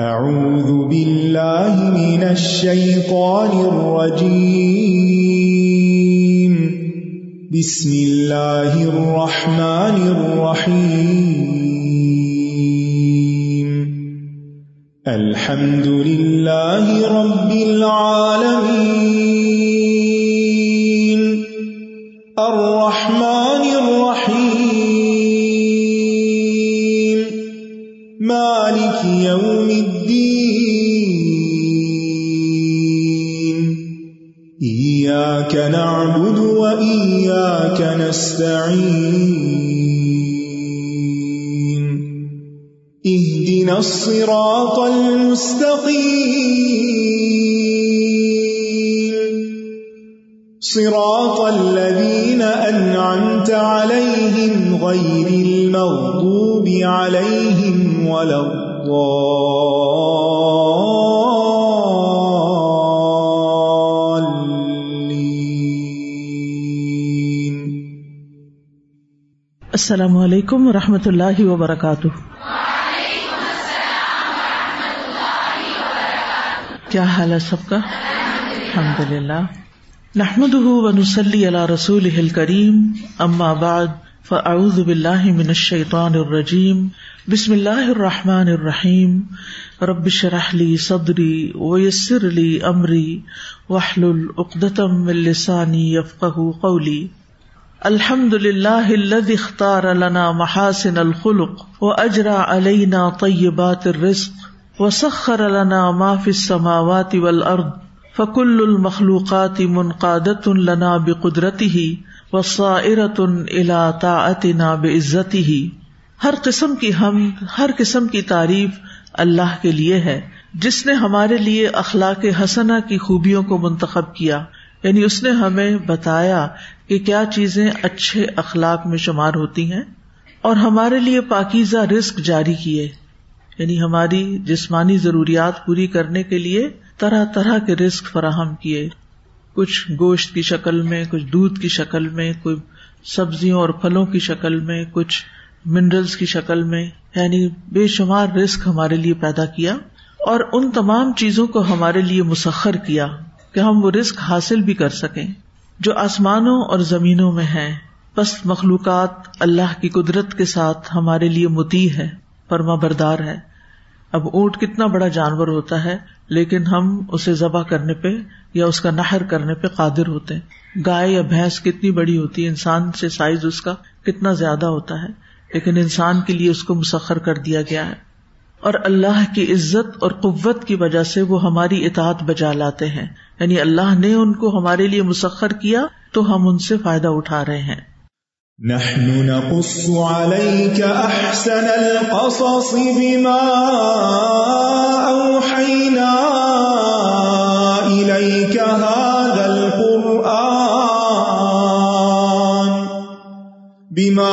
اعوذ باللہ من الشیطان الرجیم بسم اللہ الرحمن الرحیم الحمد للہ رب العالمین الرحمن الرحیم مالک یوم نعبد وإياك نستعين اهدنا الصراط المستقيم صراط الذين أنعمت عليهم غير المغضوب عليهم ولا الضالين السلام علیکم ورحمۃ اللہ وبرکاتہ. وعلیکم السلام ورحمۃ اللہ وبرکاتہ. کیا حال ہے سب کا؟ الحمدللہ. نحمده ونصلی علی رسولہ الکریم. اما بعد فاعوذ باللہ من الشیطان الرجیم. بسم اللہ الرحمن الرحیم. رب اشرح لی صدری ویسر لی امری واحلل عقدۃ من لسانی یفقہوا قولی. الحمد للہ الذی اختار لنا محاسن الخلق واجرى علينا طیبات الرزق وسخر لنا ما فی السماوات والارض فکل المخلوقات منقادة لنا بقدرته وصائرة الى طاعتنا بعزته. ہر قسم کی حمد، ہر قسم کی تعریف اللہ کے لیے ہے جس نے ہمارے لیے اخلاق حسنہ کی خوبیوں کو منتخب کیا، یعنی اس نے ہمیں بتایا کہ کیا چیزیں اچھے اخلاق میں شمار ہوتی ہیں، اور ہمارے لیے پاکیزہ رزق جاری کیے، یعنی ہماری جسمانی ضروریات پوری کرنے کے لیے طرح طرح کے رزق فراہم کیے، کچھ گوشت کی شکل میں، کچھ دودھ کی شکل میں، کچھ سبزیوں اور پھلوں کی شکل میں، کچھ منرلز کی شکل میں، یعنی بے شمار رزق ہمارے لیے پیدا کیا، اور ان تمام چیزوں کو ہمارے لیے مسخر کیا کہ ہم وہ رزق حاصل بھی کر سکیں جو آسمانوں اور زمینوں میں ہیں. پس مخلوقات اللہ کی قدرت کے ساتھ ہمارے لیے مطیع ہے، فرما بردار ہے. اب اونٹ کتنا بڑا جانور ہوتا ہے، لیکن ہم اسے ذبح کرنے پہ یا اس کا نحر کرنے پہ قادر ہوتے ہیں. گائے یا بھینس کتنی بڑی ہوتی ہے، انسان سے سائز اس کا کتنا زیادہ ہوتا ہے، لیکن انسان کے لیے اس کو مسخر کر دیا گیا ہے. اور اللہ کی عزت اور قوت کی وجہ سے وہ ہماری اطاعت بجا لاتے ہیں، یعنی اللہ نے ان کو ہمارے لیے مسخر کیا تو ہم ان سے فائدہ اٹھا رہے ہیں. نحن نقص عليك احسن القصص بما اوحينا اليك هذا القرآن بما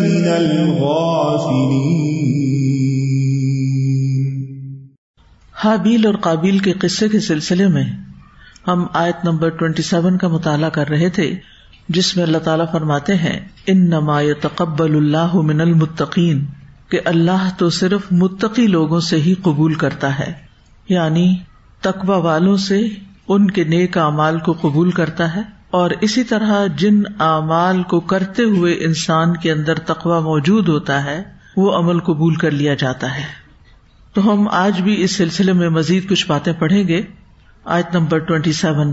من الغافلین. ہابیل اور قابیل کے قصے کے سلسلے میں ہم آیت نمبر 27 کا مطالعہ کر رہے تھے، جس میں اللہ تعالیٰ فرماتے ہیں انما یتقبل اللہ من المتقین، کہ اللہ تو صرف متقی لوگوں سے ہی قبول کرتا ہے، یعنی تقوی والوں سے ان کے نیک اعمال کو قبول کرتا ہے. اور اسی طرح جن اعمال کو کرتے ہوئے انسان کے اندر تقویٰ موجود ہوتا ہے وہ عمل قبول کر لیا جاتا ہے. تو ہم آج بھی اس سلسلے میں مزید کچھ باتیں پڑھیں گے. آیت نمبر 27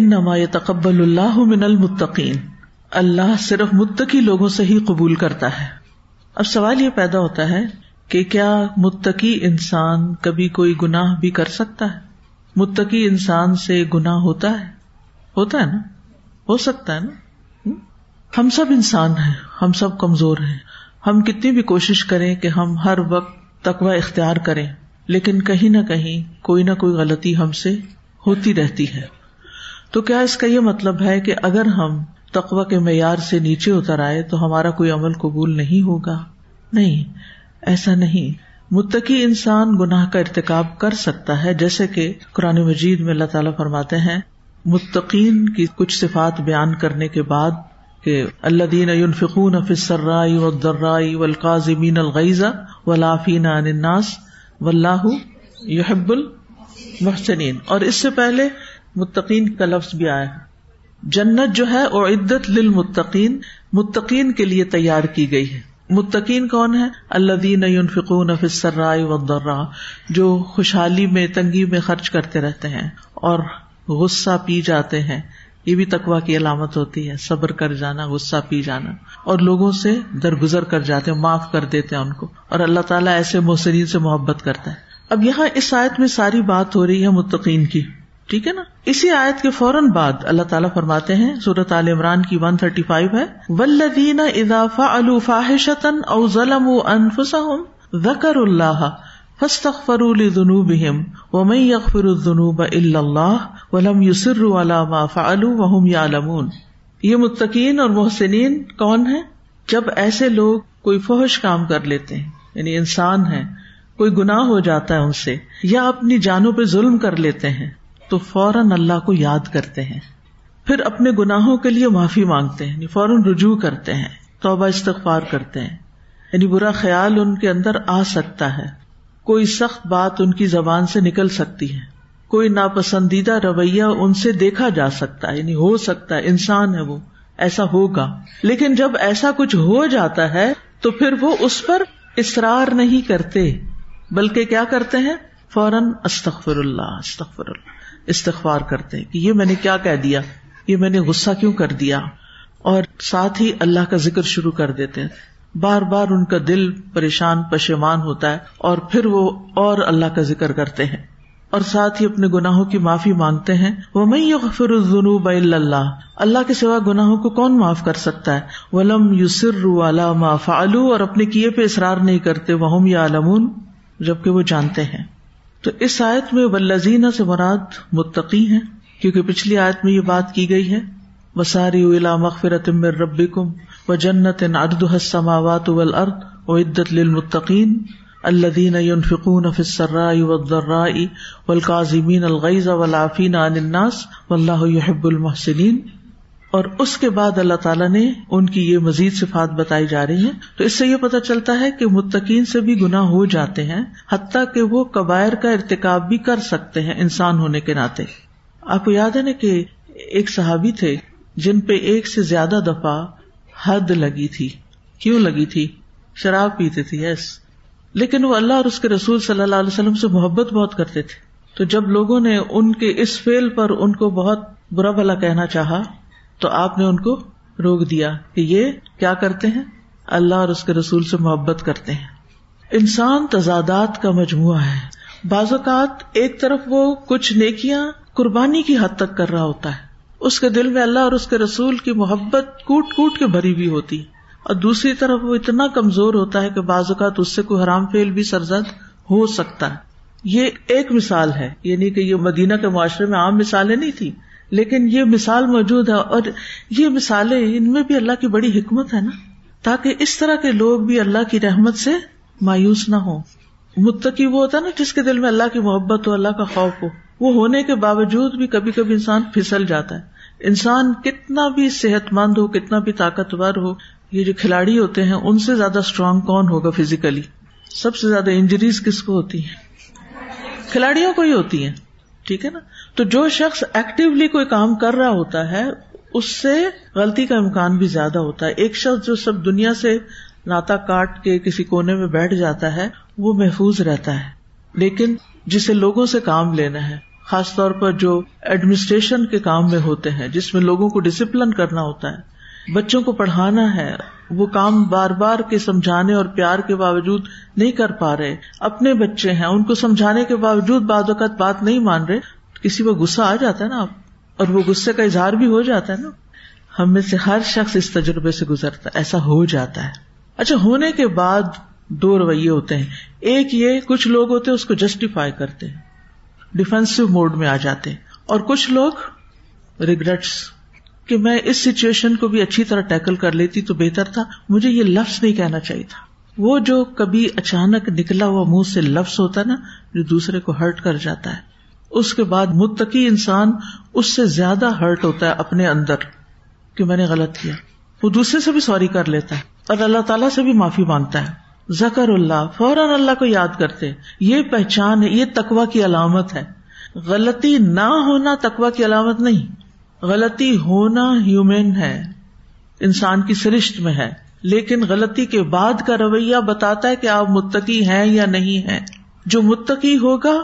انما یتقبل اللہ من المتقین، اللہ صرف متقی لوگوں سے ہی قبول کرتا ہے. اب سوال یہ پیدا ہوتا ہے کہ کیا متقی انسان کبھی کوئی گناہ بھی کر سکتا ہے؟ متقی انسان سے گناہ ہوتا ہے؟ ہوتا ہے نا، ہو سکتا ہے نا. ہم سب انسان ہیں، ہم سب کمزور ہیں. ہم کتنی بھی کوشش کریں کہ ہم ہر وقت تقوی اختیار کریں، لیکن کہیں نہ کہیں کوئی نہ کوئی غلطی ہم سے ہوتی رہتی ہے. تو کیا اس کا یہ مطلب ہے کہ اگر ہم تقوی کے معیار سے نیچے اتر آئے تو ہمارا کوئی عمل قبول نہیں ہوگا؟ نہیں، ایسا نہیں. متقی انسان گناہ کا ارتکاب کر سکتا ہے، جیسے کہ قرآن مجید میں اللہ تعالیٰ فرماتے ہیں متقین کی کچھ صفات بیان کرنے کے بعد کہ الذین ينفقون فی السراء والضراء والکاظمین الغیظ والعافین عن الناس واللہ یحب المحسنین. اور اس سے پہلے متقین کا لفظ بھی آیا ہے. جنت جو ہے اعدت للمتقین، متقین کے لیے تیار کی گئی ہے. متقین کون ہے؟ الذین ينفقون فی السراء والضراء، جو خوشحالی میں تنگی میں خرچ کرتے رہتے ہیں اور غصہ پی جاتے ہیں. یہ بھی تقویٰ کی علامت ہوتی ہے، صبر کر جانا، غصہ پی جانا، اور لوگوں سے درگزر کر جاتے ہیں، معاف کر دیتے ہیں ان کو. اور اللہ تعالیٰ ایسے محسنین سے محبت کرتا ہے. اب یہاں اس آیت میں ساری بات ہو رہی ہے متقین کی، ٹھیک ہے نا. اسی آیت کے فوراً بعد اللہ تعالیٰ فرماتے ہیں، سورۃ آل عمران کی 135 ہے، والذین اذا فعلوا فاحشۃ او ظلموا انفسہم ذکروا اللہ فاستغفروا لذنوبہم ومن یغفر الذنوب الا اللہ ولم یصروا علی ما فعلوا وہم یعلمون. یہ متقین اور محسنین کون ہیں؟ جب ایسے لوگ کوئی فحش کام کر لیتے ہیں، یعنی انسان ہیں، کوئی گناہ ہو جاتا ہے ان سے، یا اپنی جانوں پہ ظلم کر لیتے ہیں، تو فوراً اللہ کو یاد کرتے ہیں، پھر اپنے گناہوں کے لیے معافی مانگتے ہیں، فوراً رجوع کرتے ہیں، توبہ استغفار کرتے ہیں. یعنی برا خیال ان کے اندر آ سکتا ہے، کوئی سخت بات ان کی زبان سے نکل سکتی ہے، کوئی ناپسندیدہ رویہ ان سے دیکھا جا سکتا ہے، یعنی ہو سکتا ہے، انسان ہے وہ، ایسا ہوگا. لیکن جب ایسا کچھ ہو جاتا ہے تو پھر وہ اس پر اصرار نہیں کرتے، بلکہ کیا کرتے ہیں؟ فوراً استغفر اللہ، استغفر اللہ، استغفار کرتے ہیں کہ یہ میں نے کیا کہہ دیا، یہ میں نے غصہ کیوں کر دیا، اور ساتھ ہی اللہ کا ذکر شروع کر دیتے ہیں. بار بار ان کا دل پریشان پشیمان ہوتا ہے، اور پھر وہ اور اللہ کا ذکر کرتے ہیں، اور ساتھ ہی اپنے گناہوں کی معافی مانگتے ہیں. وَمَن يَغْفِرُ الذُّنُوبَ إِلَّا اللَّهُ، اللہ کے سوا گناہوں کو کون معاف کر سکتا ہے. وَلَمْ يُصِرُّوا عَلَىٰ مَا فَعَلُوا، اور اپنے کیے پہ اصرار نہیں کرتے. وَهُمْ يَعْلَمُونَ، جبکہ وہ جانتے ہیں. تو اس آیت میں والذین سے مراد متقی ہیں، کیونکہ پچھلی آیت میں یہ بات کی گئی ہے وَسَارِعُوا إِلَىٰ مَغْفِرَةٍ مِّن رَّبِّكُمْ وَجَنَّةٍ عَرْضُهَا السَّمَاوَاتُ وَالْأَرْضُ أُعِدَّتْ لِلْمُتَّقِينَ الَّذِينَ يُنْفِقُونَ فِي السَّرَّاءِ وَالضَّرَّاءِ وَالْكَاظِمِينَ الْغَيْظَ وَالْعَافِينَ عَنِ النَّاسِ وَاللَّهُ يُحِبُّ الْمُحْسِنِينَ. اور اس کے بعد اللہ تعالیٰ نے ان کی یہ مزید صفات بتائی جا رہی ہیں. تو اس سے یہ پتہ چلتا ہے کہ متقین سے بھی گناہ ہو جاتے ہیں، حتیٰ کہ وہ کبائر کا ارتکاب بھی کر سکتے ہیں انسان ہونے کے ناطے. آپ کو یاد ہے نا کہ ایک صحابی تھے جن پہ ایک سے زیادہ دفعہ حد لگی تھی. کیوں لگی تھی؟ شراب پیتے تھے، یس، لیکن وہ اللہ اور اس کے رسول صلی اللہ علیہ وسلم سے محبت بہت کرتے تھے. تو جب لوگوں نے ان کے اس فعل پر ان کو بہت برا بھلا کہنا چاہا تو آپ نے ان کو روک دیا کہ یہ کیا کرتے ہیں؟ اللہ اور اس کے رسول سے محبت کرتے ہیں. انسان تضادات کا مجموعہ ہے. بعض اوقات ایک طرف وہ کچھ نیکیاں قربانی کی حد تک کر رہا ہوتا ہے، اس کے دل میں اللہ اور اس کے رسول کی محبت کوٹ کوٹ کے بھری ہوئی ہوتی، اور دوسری طرف وہ اتنا کمزور ہوتا ہے کہ بعض اوقات اس سے کوئی حرام فعل بھی سرزد ہو سکتا ہے. یہ ایک مثال ہے، یعنی کہ یہ مدینہ کے معاشرے میں عام مثالیں نہیں تھی، لیکن یہ مثال موجود ہے. اور یہ مثالیں، ان میں بھی اللہ کی بڑی حکمت ہے نا، تاکہ اس طرح کے لوگ بھی اللہ کی رحمت سے مایوس نہ ہوں. متقی وہ ہوتا ہے نا جس کے دل میں اللہ کی محبت ہو، اللہ کا خوف ہو. وہ ہونے کے باوجود بھی کبھی کبھی انسان پھسل جاتا ہے. انسان کتنا بھی صحت مند ہو، کتنا بھی طاقتور ہو، یہ جو کھلاڑی ہوتے ہیں ان سے زیادہ اسٹرانگ کون ہوگا فزیکلی؟ سب سے زیادہ انجریز کس کو ہوتی ہیں؟ کھلاڑیوں کو ہی ہوتی ہیں، ٹھیک ہے نا. تو جو شخص ایکٹیولی کوئی کام کر رہا ہوتا ہے اس سے غلطی کا امکان بھی زیادہ ہوتا ہے. ایک شخص جو سب دنیا سے ناتا کاٹ کے کسی کونے میں بیٹھ جاتا ہے وہ محفوظ رہتا ہے، لیکن جسے لوگوں سے کام لینا ہے، خاص طور پر جو ایڈمنسٹریشن کے کام میں ہوتے ہیں، جس میں لوگوں کو ڈسپلن کرنا ہوتا ہے، بچوں کو پڑھانا ہے، وہ کام بار بار کے سمجھانے اور پیار کے باوجود نہیں کر پا رہے، اپنے بچے ہیں ان کو سمجھانے کے باوجود بعض اوقات بات نہیں مان رہے، کسی کو غصہ آ جاتا ہے نا اور وہ غصے کا اظہار بھی ہو جاتا ہے نا. ہم میں سے ہر شخص اس تجربے سے گزرتا ہے, ایسا ہو جاتا ہے. اچھا, ہونے کے بعد دو رویے ہوتے ہیں. ایک یہ کچھ لوگ ہوتے ہیں اس کو جسٹیفائی کرتے ہیں, ڈیفینسو موڈ میں آ جاتے ہیں, اور کچھ لوگ ریگریٹس کہ میں اس سچویشن کو بھی اچھی طرح ٹیکل کر لیتی تو بہتر تھا, مجھے یہ لفظ نہیں کہنا چاہیے تھا. وہ جو کبھی اچانک نکلا ہوا منہ سے لفظ ہوتا ہے نا جو دوسرے کو ہرٹ کر جاتا ہے, اس کے بعد متقی انسان اس سے زیادہ ہرٹ ہوتا ہے اپنے اندر کہ میں نے غلط کیا. وہ دوسرے سے بھی سوری کر لیتا ہے اور اللہ تعالیٰ سے بھی معافی مانگتا ہے. ذکر اللہ, فوراً اللہ کو یاد کرتے, یہ پہچان ہے, یہ تقویٰ کی علامت ہے. غلطی نہ ہونا تقویٰ کی علامت نہیں, غلطی ہونا ہیومن ہے, انسان کی سرشت میں ہے, لیکن غلطی کے بعد کا رویہ بتاتا ہے کہ آپ متقی ہیں یا نہیں ہیں. جو متقی ہوگا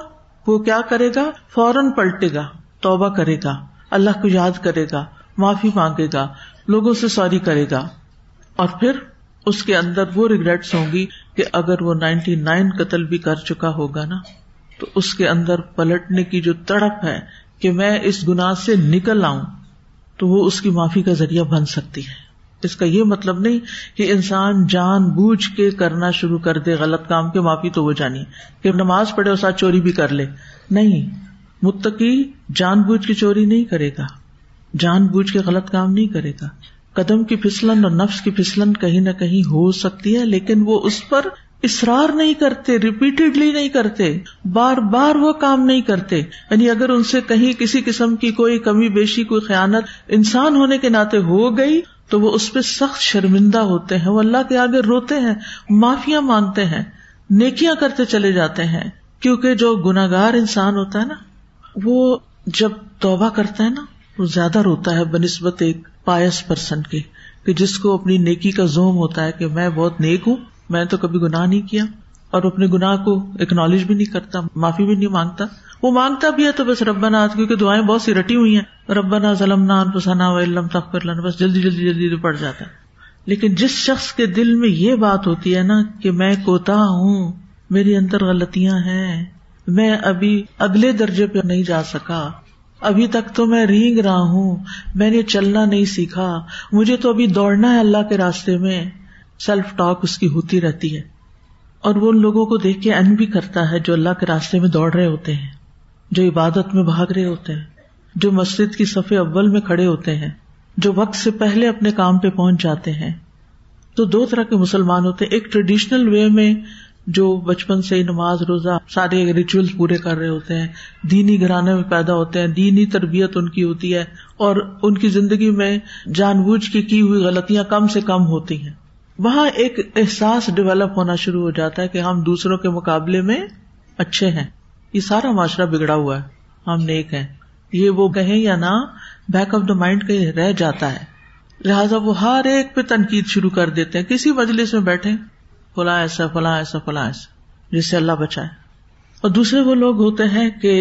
وہ کیا کرے گا, فوراً پلٹے گا, توبہ کرے گا, اللہ کو یاد کرے گا, معافی مانگے گا, لوگوں سے سوری کرے گا, اور پھر اس کے اندر وہ ریگریٹس ہوں گی کہ اگر وہ 99 قتل بھی کر چکا ہوگا نا تو اس کے اندر پلٹنے کی جو تڑپ ہے کہ میں اس گناہ سے نکل آؤں, تو وہ اس کی معافی کا ذریعہ بن سکتی ہے. اس کا یہ مطلب نہیں کہ انسان جان بوجھ کے کرنا شروع کر دے غلط کام کے, معافی تو وہ جانی کہ نماز پڑھے اور ساتھ چوری بھی کر لے. نہیں, متقی جان بوجھ کے چوری نہیں کرے گا, جان بوجھ کے غلط کام نہیں کرے گا. قدم کی پھسلن اور نفس کی پھسلن کہیں نہ کہیں ہو سکتی ہے, لیکن وہ اس پر اصرار نہیں کرتے, ریپیٹڈلی نہیں کرتے, بار بار وہ کام نہیں کرتے. یعنی اگر ان سے کہیں کسی قسم کی کوئی کمی بیشی, کوئی خیانت انسان ہونے کے ناطے ہو گئی تو وہ اس پہ سخت شرمندہ ہوتے ہیں, وہ اللہ کے آگے روتے ہیں, معافیاں مانگتے ہیں, نیکیاں کرتے چلے جاتے ہیں. کیونکہ جو گناہگار انسان ہوتا ہے نا وہ جب توبہ کرتا ہے نا وہ زیادہ روتا ہے بنسبت ایک پائس پرسن کے, کہ جس کو اپنی نیکی کا زوم ہوتا ہے کہ میں بہت نیک ہوں, میں تو کبھی گناہ نہیں کیا, اور اپنے گناہ کو اکنالج بھی نہیں کرتا, معافی بھی نہیں مانگتا. وہ مانگتا بھی ہے تو بس ربنا, کیونکہ دعائیں بہت سی رٹی ہوئی ہیں, ربنا ظلمنا انفسنا وان لم تغفر لنا, بس جلدی جلدی جلدی جلدی پڑ جاتا ہے. لیکن جس شخص کے دل میں یہ بات ہوتی ہے نا کہ میں کوتاہ ہوں, میرے اندر غلطیاں ہیں, میں ابھی اگلے درجے پہ نہیں جا سکا, ابھی تک تو میں رینگ رہا ہوں, میں نے چلنا نہیں سیکھا, مجھے تو ابھی دوڑنا ہے اللہ کے راستے میں, سیلف ٹاک اس کی ہوتی رہتی ہے. اور وہ ان لوگوں کو دیکھ کے ان بھی کرتا ہے جو اللہ کے راستے میں دوڑ رہے ہوتے ہیں, جو عبادت میں بھاگ رہے ہوتے ہیں, جو مسجد کی صف اول میں کھڑے ہوتے ہیں, جو وقت سے پہلے اپنے کام پہ پہنچ جاتے ہیں. تو دو طرح کے مسلمان ہوتے ہیں, ایک ٹریڈیشنل وے میں جو بچپن سے ہی نماز روزہ سارے ریچول پورے کر رہے ہوتے ہیں, دینی گھرانے میں پیدا ہوتے ہیں, دینی تربیت ان کی ہوتی ہے, اور ان کی زندگی میں جان بوجھ کے کی ہوئی غلطیاں کم سے کم ہوتی ہیں. وہاں ایک احساس ڈیولپ ہونا شروع ہو جاتا ہے کہ ہم دوسروں کے مقابلے میں اچھے ہیں, یہ سارا معاشرہ بگڑا ہوا ہے, ہم نیک ہیں. یہ وہ کہیں یا نہ, بیک آف دا مائنڈ کہیں رہ جاتا ہے, لہٰذا وہ ہر ایک پہ تنقید شروع کر دیتے ہیں. کسی مجلس میں بیٹھے, فلاں ایسا فلاں ایسا فلاں ایسا, جس سے اللہ بچائے. اور دوسرے وہ لوگ ہوتے ہیں کہ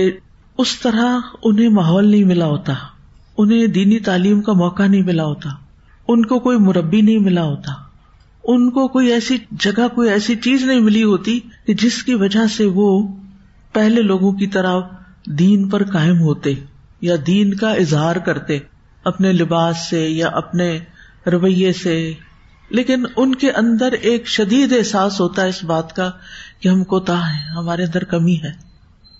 اس طرح انہیں ماحول نہیں ملا ہوتا, انہیں دینی تعلیم کا موقع نہیں ملا ہوتا, ان کو کوئی مربی نہیں ملا ہوتا, ان کو کوئی ایسی جگہ, کوئی ایسی چیز نہیں ملی ہوتی کہ جس کی وجہ سے وہ پہلے لوگوں کی طرح دین پر قائم ہوتے یا دین کا اظہار کرتے اپنے لباس سے یا اپنے رویے سے. لیکن ان کے اندر ایک شدید احساس ہوتا ہے اس بات کا کہ ہم کوتاہ ہیں, ہمارے اندر کمی ہے.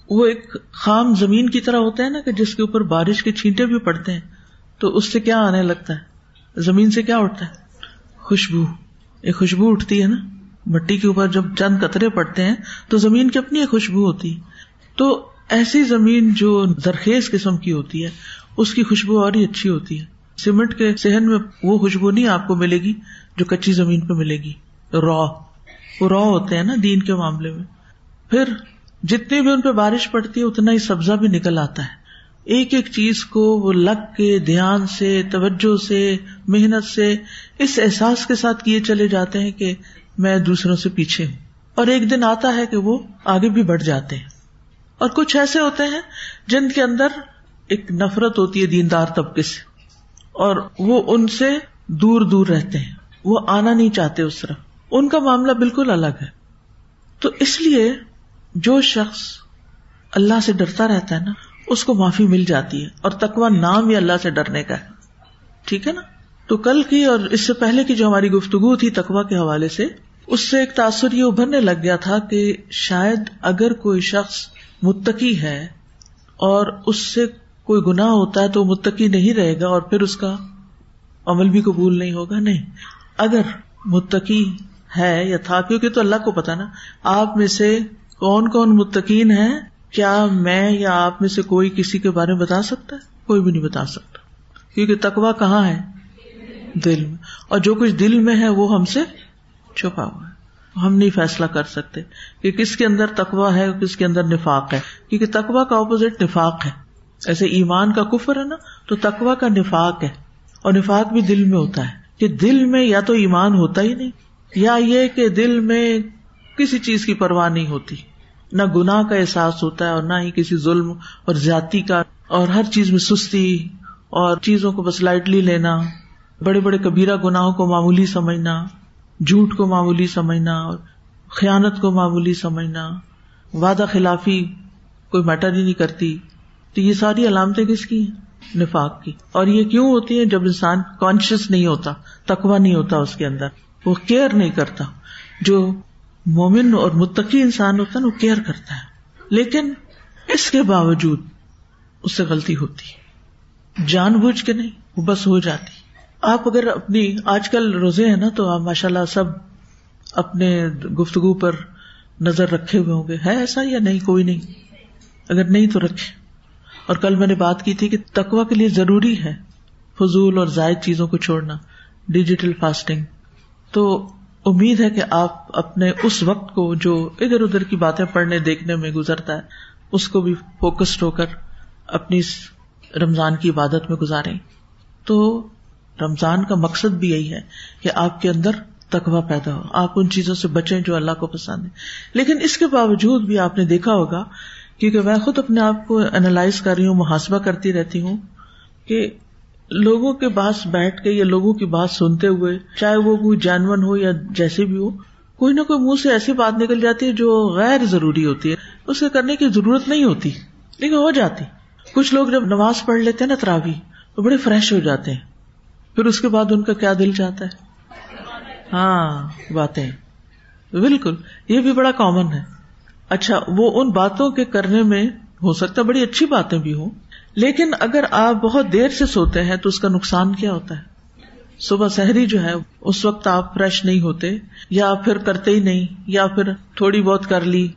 وہ ایک خام زمین کی طرح ہوتا ہے نا کہ جس کے اوپر بارش کے چھینٹے بھی پڑتے ہیں تو اس سے کیا آنے لگتا ہے, زمین سے کیا اٹھتا ہے, خوشبو. ایک خوشبو اٹھتی ہے نا مٹی کے اوپر جب چند قطرے پڑتے ہیں تو زمین کی اپنی ایک خوشبو ہوتی. تو ایسی زمین جو زرخیز قسم کی ہوتی ہے اس کی خوشبو اور ہی اچھی ہوتی ہے. سیمنٹ کے صحن میں وہ خوشبو نہیں آپ کو ملے گی جو کچی زمین پہ ملے گی, را. وہ را ہوتے ہیں نا دین کے معاملے میں. پھر جتنی بھی ان پہ بارش پڑتی ہے اتنا ہی سبزہ بھی نکل آتا ہے. ایک ایک چیز کو وہ لگ کے دھیان سے, توجہ سے, محنت سے, اس احساس کے ساتھ کیے چلے جاتے ہیں کہ میں دوسروں سے پیچھے ہوں, اور ایک دن آتا ہے کہ وہ آگے بھی بڑھ جاتے ہیں. اور کچھ ایسے ہوتے ہیں جن کے اندر ایک نفرت ہوتی ہے دیندار طبقے سے, اور وہ ان سے دور دور رہتے ہیں, وہ آنا نہیں چاہتے اس طرح, ان کا معاملہ بالکل الگ ہے. تو اس لیے جو شخص اللہ سے ڈرتا رہتا ہے نا اس کو معافی مل جاتی ہے, اور تقویٰ نام یہ اللہ سے ڈرنے کا ہے. ٹھیک ہے نا. تو کل کی اور اس سے پہلے کی جو ہماری گفتگو تھی تقویٰ کے حوالے سے, اس سے ایک تاثر یہ ابھرنے لگ گیا تھا کہ شاید اگر کوئی شخص متقی ہے اور اس سے کوئی گناہ ہوتا ہے تو متقی نہیں رہے گا اور پھر اس کا عمل بھی قبول نہیں ہوگا. نہیں, اگر متقی ہے یا تھا, کیونکہ تو اللہ کو پتا نا آپ میں سے کون کون متقین ہیں. کیا میں یا آپ میں سے کوئی کسی کے بارے میں بتا سکتا ہے؟ کوئی بھی نہیں بتا سکتا, کیونکہ تقویٰ کہاں ہے؟ دل میں. اور جو کچھ دل میں ہے وہ ہم سے چھپا ہوا ہے, ہم نہیں فیصلہ کر سکتے کہ کس کے اندر تقویٰ ہے اور کس کے اندر نفاق ہے, کیونکہ تقویٰ کا اپوزٹ نفاق ہے. ایسے ایمان کا کفر ہے نا, تو تقویٰ کا نفاق ہے, اور نفاق بھی دل میں ہوتا ہے کہ دل میں یا تو ایمان ہوتا ہی نہیں, یا یہ کہ دل میں کسی چیز کی پرواہ نہیں ہوتی, نہ گناہ کا احساس ہوتا ہے اور نہ ہی کسی ظلم اور زیادتی کا, اور ہر چیز میں سستی اور چیزوں کو بس لائٹلی لینا, بڑے بڑے کبیرہ گناہوں کو معمولی سمجھنا, جھوٹ کو معمولی سمجھنا اور خیانت کو معمولی سمجھنا, وعدہ خلافی کوئی میٹر ہی نہیں کرتی. تو یہ ساری علامتیں کس کی ہیں؟ نفاق کی. اور یہ کیوں ہوتی ہیں؟ جب انسان کانشیس نہیں ہوتا, تقویٰ نہیں ہوتا اس کے اندر, وہ کیئر نہیں کرتا. جو مومن اور متقی انسان ہوتا ہے وہ کیئر کرتا ہے, لیکن اس کے باوجود اس سے غلطی ہوتی ہے, جان بوجھ کے نہیں, وہ بس ہو جاتی. آپ اگر اپنی آج کل روزے ہیں نا, تو آپ ماشاء اللہ سب اپنے گفتگو پر نظر رکھے ہوئے ہوں گے. ہے ایسا یا نہیں؟ کوئی نہیں. اگر نہیں تو رکھے. اور کل میں نے بات کی تھی کہ تقویٰ کے لیے ضروری ہے فضول اور زائد چیزوں کو چھوڑنا, ڈیجیٹل فاسٹنگ. تو امید ہے کہ آپ اپنے اس وقت کو جو ادھر ادھر کی باتیں پڑھنے دیکھنے میں گزرتا ہے, اس کو بھی فوکسڈ ہو کر اپنی اس رمضان کی عبادت میں گزاریں. تو رمضان کا مقصد بھی یہی ہے کہ آپ کے اندر تقویٰ پیدا ہو, آپ ان چیزوں سے بچیں جو اللہ کو پسند ہے. لیکن اس کے باوجود بھی آپ نے دیکھا ہوگا, کیونکہ میں خود اپنے آپ کو انالائز کر رہی ہوں, محاسبہ کرتی رہتی ہوں, کہ لوگوں کے پاس بیٹھ کے یا لوگوں کی بات سنتے ہوئے, چاہے وہ کوئی جانور ہو یا جیسے بھی ہو, کوئی نہ کوئی منہ سے ایسی بات نکل جاتی ہے جو غیر ضروری ہوتی ہے, اسے کرنے کی ضرورت نہیں ہوتی لیکن ہو جاتی. کچھ لوگ جب نماز پڑھ لیتے ہیں نا تراویح, تو بڑے فریش ہو جاتے ہیں, پھر اس کے بعد ان کا کیا دل چاہتا ہے؟ ہاں, باتیں. بالکل, یہ بھی بڑا کامن ہے. اچھا, وہ ان باتوں کے کرنے میں ہو سکتا ہے بڑی اچھی باتیں بھی ہوں, لیکن اگر آپ بہت دیر سے سوتے ہیں تو اس کا نقصان کیا ہوتا ہے؟ صبح سحری جو ہے اس وقت آپ فریش نہیں ہوتے, یا پھر کرتے ہی نہیں, یا پھر تھوڑی بہت کر لی,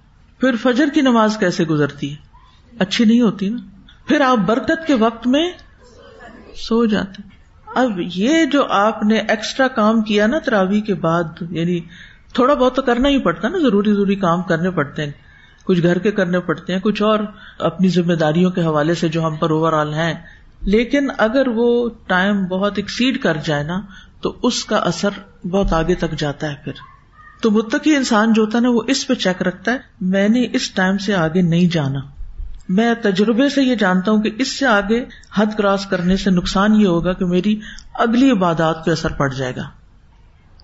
پھر فجر کی نماز کیسے گزرتی ہے؟ اچھی نہیں ہوتی نا. پھر آپ برکت کے وقت میں سو جاتے. اب یہ جو آپ نے ایکسٹرا کام کیا نا تراویح کے بعد, یعنی تھوڑا بہت تو کرنا ہی پڑتا نا, ضروری ضروری کام کرنے پڑتے ہیں, کچھ گھر کے کرنے پڑتے ہیں, کچھ اور اپنی ذمہ داریوں کے حوالے سے جو ہم پر اوور آل ہیں, لیکن اگر وہ ٹائم بہت ایکسیڈ کر جائے نا, تو اس کا اثر بہت آگے تک جاتا ہے. پھر تو متقی انسان جو ہوتا ہے نا, وہ اس پہ چیک رکھتا ہے میں نے اس ٹائم سے آگے نہیں جانا. میں تجربے سے یہ جانتا ہوں کہ اس سے آگے حد کراس کرنے سے نقصان یہ ہوگا کہ میری اگلی عبادات پہ اثر پڑ جائے گا.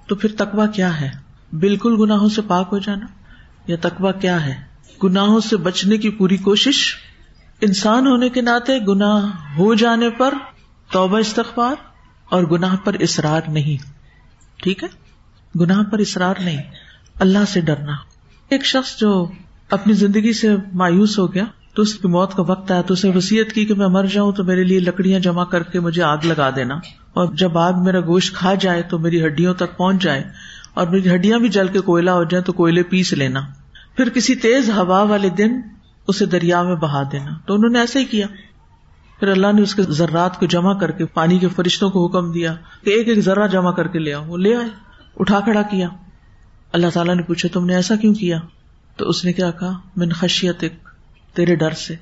تو پھر تقویٰ کیا ہے؟ بالکل گناہوں سے پاک ہو جانا. یا تقویٰ کیا ہے؟ گناہوں سے بچنے کی پوری کوشش, انسان ہونے کے ناطے گناہ ہو جانے پر توبہ استغفار, اور گناہ پر اصرار نہیں. ٹھیک ہے, گناہ پر اصرار نہیں, اللہ سے ڈرنا. ایک شخص جو اپنی زندگی سے مایوس ہو گیا, تو اس کی موت کا وقت آیا, تو اسے وصیت کی کہ میں مر جاؤں تو میرے لیے لکڑیاں جمع کر کے مجھے آگ لگا دینا, اور جب آگ میرا گوشت کھا جائے تو میری ہڈیوں تک پہنچ جائے, اور میری ہڈیاں بھی جل کے کوئلہ ہو جائیں تو کوئلے پیس لینا, پھر کسی تیز ہوا والے دن اسے دریا میں بہا دینا. تو انہوں نے ایسا ہی کیا. پھر اللہ نے اس کے ذرات کو جمع کر کے پانی کے فرشتوں کو حکم دیا کہ ایک ایک ذرہ جمع کر کے لے آؤ. وہ لے آئے, اٹھا کھڑا کیا. اللہ تعالیٰ نے پوچھا تم نے ایسا کیوں کیا؟ تو اس نے کیا کہا؟ من خشیتک, تیرے ڈر سے.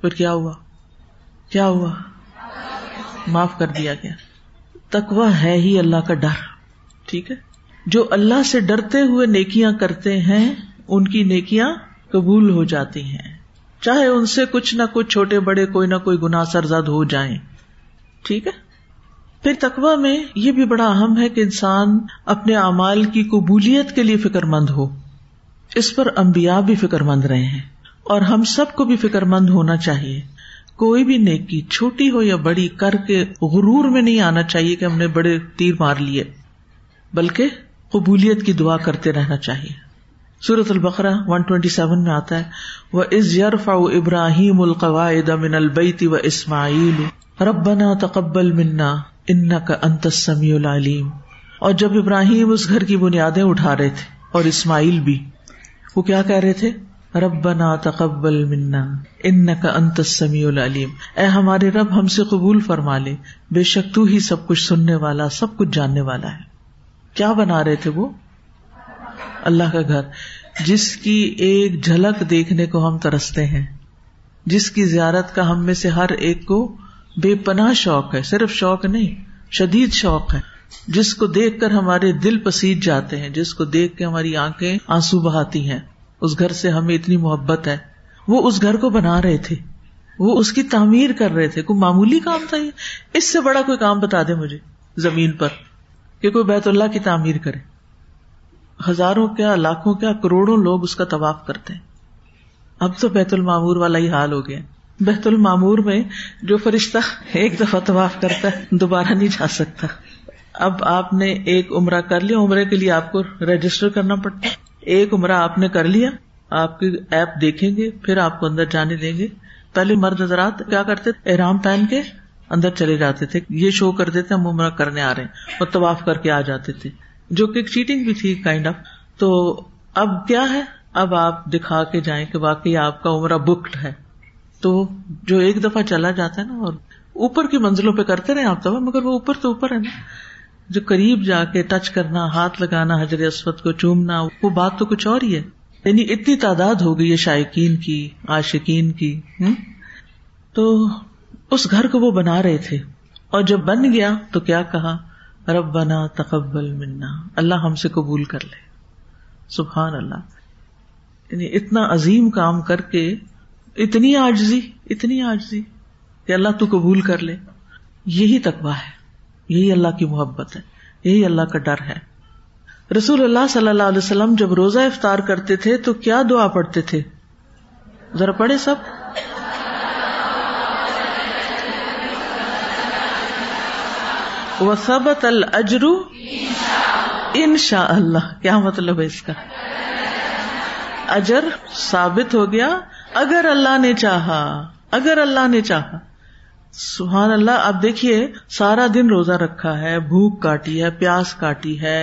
پھر کیا ہوا؟ کیا ہوا؟ معاف کر دیا گیا. تقویٰ ہے ہی اللہ کا ڈر. ٹھیک ہے, جو اللہ سے ڈرتے ہوئے نیکیاں کرتے ہیں ان کی نیکیاں قبول ہو جاتی ہیں, چاہے ان سے کچھ نہ کچھ چھوٹے بڑے کوئی نہ کوئی گناہ سرزد ہو جائیں. ٹھیک ہے, پھر تقویٰ میں یہ بھی بڑا اہم ہے کہ انسان اپنے اعمال کی قبولیت کے لیے فکر مند ہو. اس پر انبیاء بھی فکر مند رہے ہیں, اور ہم سب کو بھی فکر مند ہونا چاہیے. کوئی بھی نیکی چھوٹی ہو یا بڑی کر کے غرور میں نہیں آنا چاہیے کہ ہم نے بڑے تیر مار لیے، بلکہ قبولیت کی دعا کرتے رہنا چاہیے۔ سورۃ البقرہ 127 میں آتا ہے، وَإِذْ يَرْفَعُ إِبْرَاهِيمُ الْقَوَاعِدَ مِنَ الْبَيْتِ وَإِسْمَعِيلُ رَبَّنَا تَقَبَّلْ مِنَّا إِنَّكَ أَنْتَ السَّمِيعُ الْعَلِيمُ۔ اور جب ابراہیم اس گھر کی بنیادیں اٹھا رہے تھے اور اسماعیل بھی، وہ کیا کہہ رہے تھے؟ ربنا تقبل منا انکا انت السمیع العلیم، اے ہمارے رب ہم سے قبول فرما لے، بے شک تو ہی سب کچھ سننے والا سب کچھ جاننے والا ہے۔ کیا بنا رہے تھے وہ؟ اللہ کا گھر، جس کی ایک جھلک دیکھنے کو ہم ترستے ہیں، جس کی زیارت کا ہم میں سے ہر ایک کو بے پناہ شوق ہے، صرف شوق نہیں شدید شوق ہے، جس کو دیکھ کر ہمارے دل پسیج جاتے ہیں، جس کو دیکھ کے ہماری آنکھیں آنسو بہاتی ہیں۔ اس گھر سے ہمیں اتنی محبت ہے۔ وہ اس گھر کو بنا رہے تھے، وہ اس کی تعمیر کر رہے تھے، کوئی معمولی کام تھا یہ؟ اس سے بڑا کوئی کام بتا دے مجھے زمین پر کہ کوئی بیت اللہ کی تعمیر کرے۔ ہزاروں کیا لاکھوں کیا کروڑوں لوگ اس کا طواف کرتے ہیں۔ اب تو بیت المعمور والا ہی حال ہو گیا۔ بیت المعمور میں جو فرشتہ ایک دفعہ طواف کرتا ہے دوبارہ نہیں جا سکتا۔ اب آپ نے ایک عمرہ کر لیا، عمرے کے لیے آپ کو رجسٹر کرنا پڑتا ہے، ایک عمرہ آپ نے کر لیا، آپ کی ایپ دیکھیں گے، پھر آپ کو اندر جانے دیں گے۔ پہلے مرد حضرات کیا کرتے تھے؟ احرام پہن کے اندر چلے جاتے تھے، یہ شو کرتے تھے ہم عمرہ کرنے آ رہے ہیں، اور طواف کر کے آ جاتے تھے، جو کہ چیٹنگ بھی تھی کائنڈ آف۔ تو اب کیا ہے؟ اب آپ دکھا کے جائیں کہ واقعی آپ کا عمرہ بکڈ ہے۔ تو جو ایک دفعہ چلا جاتا ہے نا، اور اوپر کی منزلوں پہ کرتے رہے آپ طواف، مگر وہ اوپر تو اوپر ہے نا، جو قریب جا کے ٹچ کرنا، ہاتھ لگانا، حجر اسود کو چومنا، وہ بات تو کچھ اور ہی ہے۔ یعنی اتنی تعداد ہو گئی ہے شائقین کی، عاشقین کی۔ تو اس گھر کو وہ بنا رہے تھے، اور جب بن گیا تو کیا کہا؟ ربنا تقبل منا، اللہ ہم سے قبول کر لے۔ سبحان اللہ، یعنی اتنا عظیم کام کر کے اتنی عاجزی کہ اللہ تو قبول کر لے۔ یہی تقویٰ ہے، یہی اللہ کی محبت ہے، یہی اللہ کا ڈر ہے۔ رسول اللہ صلی اللہ علیہ وسلم جب روزہ افطار کرتے تھے تو کیا دعا پڑھتے تھے؟ ذرا پڑھے سب۔ وثبت الاجر ان شاء اللہ۔ کیا مطلب ہے اس کا؟ اجر ثابت ہو گیا اگر اللہ نے چاہا، اگر اللہ نے چاہا۔ سبحان اللہ، آپ دیکھیے سارا دن روزہ رکھا ہے، بھوک کاٹی ہے، پیاس کاٹی ہے،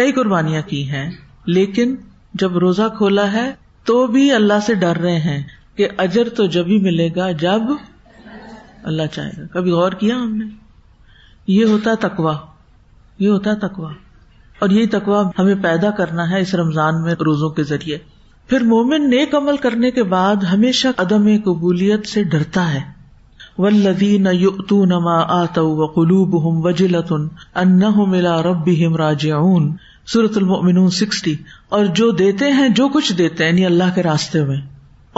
کئی قربانیاں کی ہیں، لیکن جب روزہ کھولا ہے تو بھی اللہ سے ڈر رہے ہیں کہ اجر تو جب ہی ملے گا جب اللہ چاہے گا۔ کبھی غور کیا ہم نے؟ یہ ہوتا تقویٰ، یہ ہوتا تقویٰ، اور یہ تقویٰ ہمیں پیدا کرنا ہے اس رمضان میں روزوں کے ذریعے۔ پھر مومن نیک عمل کرنے کے بعد ہمیشہ عدم قبولیت سے ڈرتا ہے۔ والذین یؤتون ما آتوا وقلوبهم وجلۃ انہم الی ربہم راجعون، سورۃ المؤمنون 60۔ اور جو دیتے ہیں، جو کچھ دیتے ہیں یعنی اللہ کے راستے میں،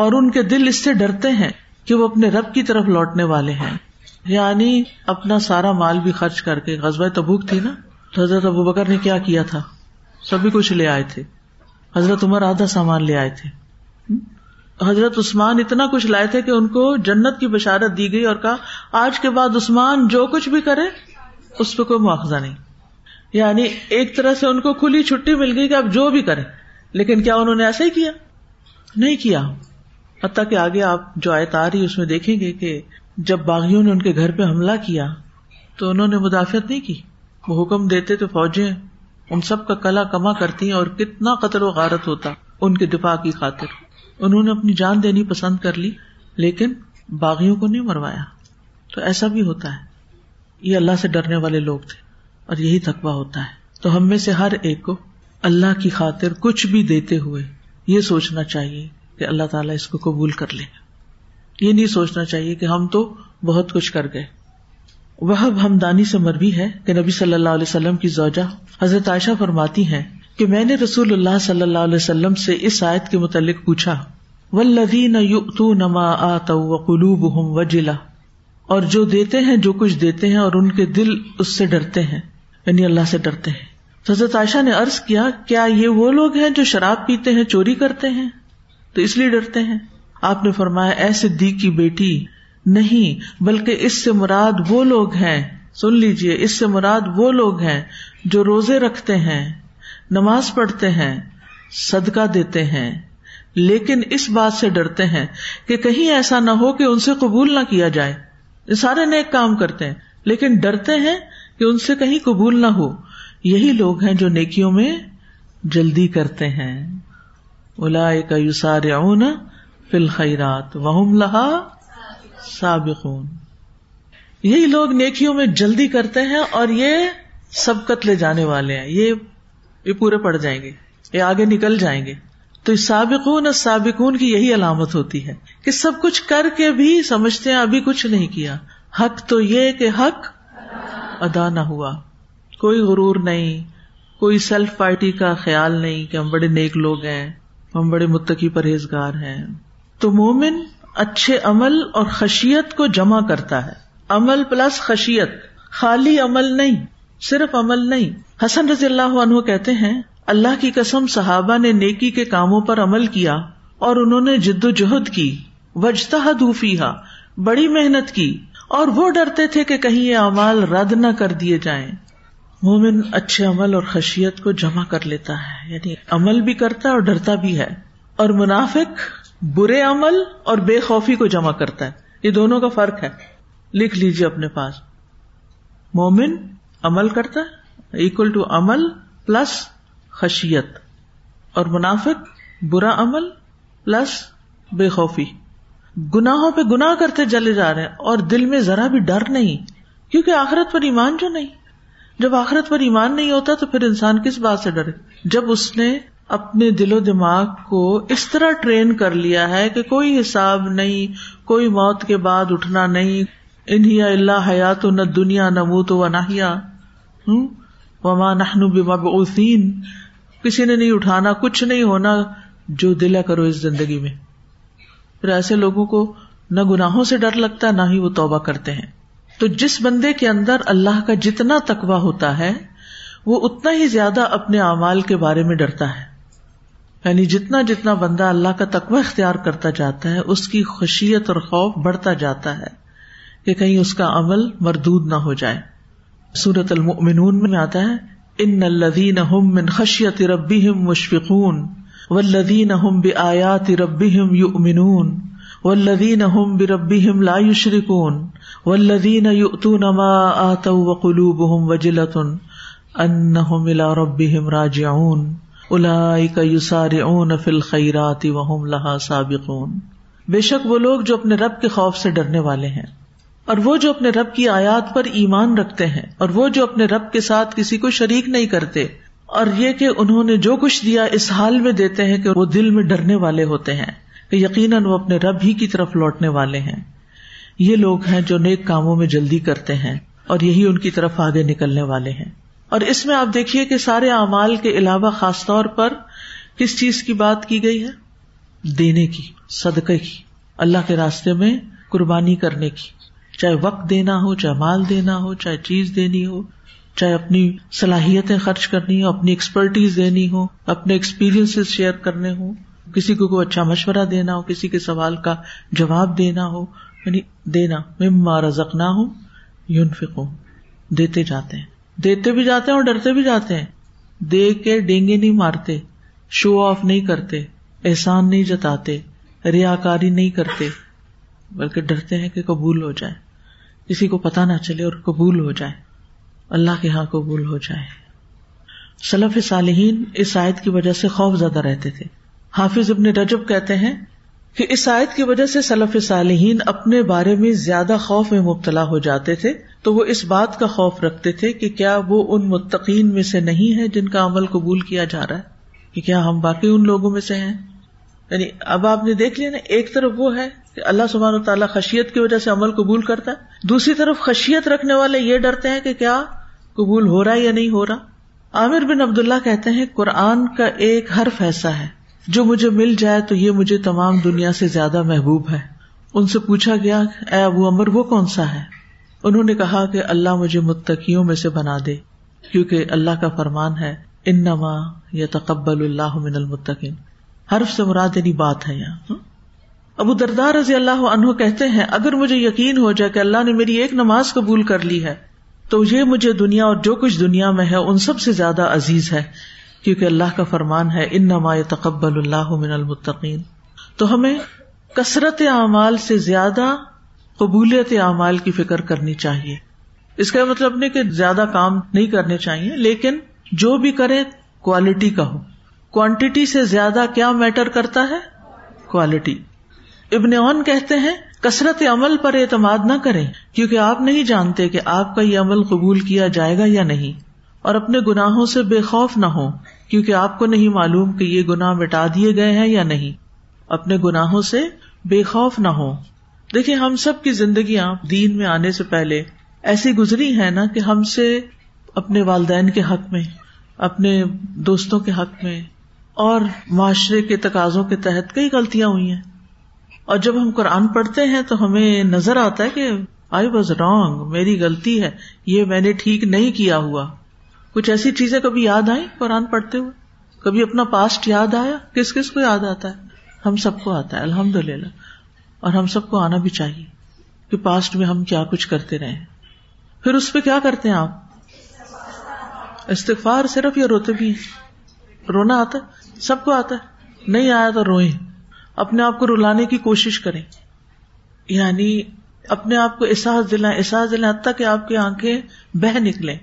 اور ان کے دل اس سے ڈرتے ہیں کہ وہ اپنے رب کی طرف لوٹنے والے ہیں۔ یعنی اپنا سارا مال بھی خرچ کر کے، غزوہ تبوک تھی نا، حضرت ابوبکر نے کیا کیا تھا؟ سبھی کچھ لے آئے تھے، حضرت عمر آدھا سامان لے آئے تھے، حضرت عثمان اتنا کچھ لائے تھے کہ ان کو جنت کی بشارت دی گئی اور کہا آج کے بعد عثمان جو کچھ بھی کرے اس پہ کوئی مواخذہ نہیں۔ یعنی ایک طرح سے ان کو کھلی چھٹی مل گئی کہ اب جو بھی کریں، لیکن کیا انہوں نے ایسا ہی کیا؟ نہیں کیا۔ حتیٰ کہ آگے آپ جو آیت آ رہی اس میں دیکھیں گے کہ جب باغیوں نے ان کے گھر پہ حملہ کیا تو انہوں نے مدافعت نہیں کی۔ وہ حکم دیتے تو فوجیں ان سب کا کلا کما کرتی ہیں، اور کتنا قتل و غارت ہوتا ان کے دفاع کی خاطر۔ انہوں نے اپنی جان دینی پسند کر لی، لیکن باغیوں کو نہیں مروایا۔ تو ایسا بھی ہوتا ہے، یہ اللہ سے ڈرنے والے لوگ تھے، اور یہی تقویٰ ہوتا ہے۔ تو ہم میں سے ہر ایک کو اللہ کی خاطر کچھ بھی دیتے ہوئے یہ سوچنا چاہیے کہ اللہ تعالیٰ اس کو قبول کر لے گا۔ یہ نہیں سوچنا چاہیے کہ ہم تو بہت کچھ کر گئے۔ وہب ہمدانی سے مروی ہے کہ نبی صلی اللہ علیہ وسلم کی زوجہ حضرت عائشہ فرماتی ہیں کہ میں نے رسول اللہ صلی اللہ علیہ وسلم سے اس آیت کے متعلق پوچھا، والذین یؤتون ما آتوا وقلوبہم وجلہ، اور جو دیتے ہیں جو کچھ دیتے ہیں اور ان کے دل اس سے ڈرتے ہیں، یعنی اللہ سے ڈرتے ہیں۔ تو حضرت عائشہ نے عرض کیا، کیا یہ وہ لوگ ہیں جو شراب پیتے ہیں، چوری کرتے ہیں تو اس لیے ڈرتے ہیں؟ آپ نے فرمایا، اے صدیق کی بیٹی، نہیں بلکہ اس سے مراد وہ لوگ ہیں، سن لیجئے، اس سے مراد وہ لوگ ہیں جو روزے رکھتے ہیں، نماز پڑھتے ہیں، صدقہ دیتے ہیں، لیکن اس بات سے ڈرتے ہیں کہ کہیں ایسا نہ ہو کہ ان سے قبول نہ کیا جائے۔ یہ سارے نیک کام کرتے ہیں لیکن ڈرتے ہیں کہ ان سے کہیں قبول نہ ہو۔ یہی لوگ ہیں جو نیکیوں میں جلدی کرتے ہیں۔ اولئک یسارعون فی الخیرات وہم لہا سابقون، یہی لوگ نیکیوں میں جلدی کرتے ہیں اور یہ سبقت لے جانے والے ہیں، یہ پورے پڑ جائیں گے، یہ آگے نکل جائیں گے۔ تو سابقون اور سابقون کی یہی علامت ہوتی ہے کہ سب کچھ کر کے بھی سمجھتے ہیں ابھی کچھ نہیں کیا۔ حق تو یہ کہ حق ادا نہ ہوا، کوئی غرور نہیں، کوئی سیلف پارٹی کا خیال نہیں کہ ہم بڑے نیک لوگ ہیں، ہم بڑے متقی پرہیزگار ہیں۔ تو مومن اچھے عمل اور خشیت کو جمع کرتا ہے، عمل پلس خشیت، خالی عمل نہیں، صرف عمل نہیں۔ حسن رضی اللہ عنہ کہتے ہیں، اللہ کی قسم صحابہ نے نیکی کے کاموں پر عمل کیا اور انہوں نے جد و جہد کی، وجتہدوا فیہا، بڑی محنت کی، اور وہ ڈرتے تھے کہ کہیں یہ اعمال رد نہ کر دیے جائیں۔ مومن اچھے عمل اور خشیت کو جمع کر لیتا ہے، یعنی عمل بھی کرتا ہے اور ڈرتا بھی ہے۔ اور منافق برے عمل اور بے خوفی کو جمع کرتا ہے، یہ دونوں کا فرق ہے، لکھ لیجئے اپنے پاس۔ مومن عمل کرتا ہے اکول ٹو عمل پلس خشیت، اور منافق برا عمل پلس بے خوفی، گناہوں پہ گناہ کرتے چلے جا رہے ہیں اور دل میں ذرا بھی ڈر نہیں، کیونکہ آخرت پر ایمان جو نہیں، جب آخرت پر ایمان نہیں ہوتا تو پھر انسان کس بات سے ڈرے؟ جب اس نے اپنے دل و دماغ کو اس طرح ٹرین کر لیا ہے کہ کوئی حساب نہیں، کوئی موت کے بعد اٹھنا نہیں، ان ہی الا حیات نہ دنیا نموت و نحیا وما نحن بمبعوثین، کسی نے نہیں اٹھانا، کچھ نہیں ہونا، جو دلا کرو اس زندگی میں۔ پھر ایسے لوگوں کو نہ گناہوں سے ڈر لگتا ہے، نہ ہی وہ توبہ کرتے ہیں۔ تو جس بندے کے اندر اللہ کا جتنا تقویٰ ہوتا ہے وہ اتنا ہی زیادہ اپنے اعمال کے بارے میں ڈرتا ہے، یعنی جتنا جتنا بندہ اللہ کا تقویٰ اختیار کرتا جاتا ہے اس کی خشیت اور خوف بڑھتا جاتا ہے کہ کہیں اس کا عمل مردود نہ ہو جائے۔ سورۃ المؤمنون میں آتا ہے، ان الذین هم من خشیۃ ربهم مشفقون والذین هم بآیات ربهم یؤمنون والذین هم بربهم لا یشرکون والذین یؤتون ما آتوا وقلوبهم وجلۃ انہم الی ربہم راجعون اولئک یسارعون فی الخیرات وہم لہا سابقون۔ بے شک وہ لوگ جو اپنے رب کے خوف سے ڈرنے والے ہیں، اور وہ جو اپنے رب کی آیات پر ایمان رکھتے ہیں، اور وہ جو اپنے رب کے ساتھ کسی کو شریک نہیں کرتے، اور یہ کہ انہوں نے جو کچھ دیا اس حال میں دیتے ہیں کہ وہ دل میں ڈرنے والے ہوتے ہیں کہ یقیناً وہ اپنے رب ہی کی طرف لوٹنے والے ہیں، یہ لوگ ہیں جو نیک کاموں میں جلدی کرتے ہیں اور یہی ان کی طرف آگے نکلنے والے ہیں۔ اور اس میں آپ دیکھیے کہ سارے اعمال کے علاوہ خاص طور پر کس چیز کی بات کی گئی ہے؟ دینے کی، صدقے کی، اللہ کے راستے میں قربانی کرنے کی، چاہے وقت دینا ہو، چاہے مال دینا ہو، چاہے چیز دینی ہو، چاہے اپنی صلاحیتیں خرچ کرنی ہو، اپنی ایکسپرٹیز دینی ہو، اپنے ایکسپیرینسز شیئر کرنے ہوں، کسی کو کوئی اچھا مشورہ دینا ہو، کسی کے سوال کا جواب دینا ہو، یعنی دینا۔ مما رزقناہم ینفقون، دیتے جاتے ہیں، دیتے بھی جاتے ہیں اور ڈرتے بھی جاتے ہیں، دے کے ڈینگے نہیں مارتے، شو آف نہیں کرتے، احسان نہیں جتاتے، ریاکاری نہیں کرتے، بلکہ ڈرتے ہیں کہ قبول ہو جائے، کسی کو پتہ نہ چلے اور قبول ہو جائے، اللہ کے ہاں قبول ہو جائے۔ سلف صالحین اس آیت کی وجہ سے خوف زدہ رہتے تھے۔ حافظ ابن رجب کہتے ہیں کہ اس آیت کی وجہ سے سلف صالحین اپنے بارے میں زیادہ خوف میں مبتلا ہو جاتے تھے، تو وہ اس بات کا خوف رکھتے تھے کہ کیا وہ ان متقین میں سے نہیں ہے جن کا عمل قبول کیا جا رہا ہے، کہ کیا ہم باقی ان لوگوں میں سے ہیں۔ یعنی اب آپ نے دیکھ لیا نا، ایک طرف وہ ہے کہ اللہ سبحانہ وتعالیٰ خشیت کی وجہ سے عمل قبول کرتا ہے، دوسری طرف خشیت رکھنے والے یہ ڈرتے ہیں کہ کیا قبول ہو رہا ہے یا نہیں ہو رہا۔ عامر بن عبداللہ کہتے ہیں، قرآن کا ایک حرف ایسا ہے جو مجھے مل جائے تو یہ مجھے تمام دنیا سے زیادہ محبوب ہے۔ ان سے پوچھا گیا، اے ابو عمر وہ کون سا ہے؟ انہوں نے کہا کہ اللہ مجھے متقیوں میں سے بنا دے، کیونکہ اللہ کا فرمان ہے، انما یتقبل اللہ من المتقین، حرف سے مراد یعنی بات ہے یہاں۔ ابو دردار رضی اللہ عنہ کہتے ہیں اگر مجھے یقین ہو جائے کہ اللہ نے میری ایک نماز قبول کر لی ہے تو یہ مجھے دنیا اور جو کچھ دنیا میں ہے ان سب سے زیادہ عزیز ہے، کیونکہ اللہ کا فرمان ہے انما یتقبل اللہ من المتقین، تو ہمیں کثرت اعمال سے زیادہ قبولیت اعمال کی فکر کرنی چاہیے۔ اس کا مطلب نہیں کہ زیادہ کام نہیں کرنے چاہیے، لیکن جو بھی کرے کوالٹی کا ہو، کوانٹیٹی سے زیادہ کیا میٹر کرتا ہے؟ کوالٹی۔ ابن عون کہتے ہیں کثرت عمل پر اعتماد نہ کریں کیونکہ آپ نہیں جانتے کہ آپ کا یہ عمل قبول کیا جائے گا یا نہیں، اور اپنے گناہوں سے بے خوف نہ ہوں کیونکہ آپ کو نہیں معلوم کہ یہ گناہ مٹا دیے گئے ہیں یا نہیں، اپنے گناہوں سے بے خوف نہ ہوں۔ دیکھیں ہم سب کی زندگیاں دین میں آنے سے پہلے ایسی گزری ہیں نا کہ ہم سے اپنے والدین کے حق میں، اپنے دوستوں کے حق میں اور معاشرے کے تقاضوں کے تحت کئی غلطیاں ہوئی ہیں، اور جب ہم قرآن پڑھتے ہیں تو ہمیں نظر آتا ہے کہ آئی واز رانگ، میری غلطی ہے، یہ میں نے ٹھیک نہیں کیا ہوا۔ کچھ ایسی چیزیں کبھی یاد آئیں قرآن پڑھتے ہوئے؟ کبھی اپنا پاسٹ یاد آیا؟ کس کس کو یاد آتا ہے؟ ہم سب کو آتا ہے الحمدللہ، اور ہم سب کو آنا بھی چاہیے کہ پاسٹ میں ہم کیا کچھ کرتے رہے ہیں۔ پھر اس پہ کیا کرتے ہیں آپ؟ استغفار صرف، یا روتے بھی ہیں؟ رونا آتا ہے سب کو، آتا ہے، نہیں آیا تو روئیں، اپنے آپ کو رلانے کی کوشش کریں، یعنی اپنے آپ کو احساس دلائیں حتیٰ کہ آپ کی آنکھیں بہہ نکلیں،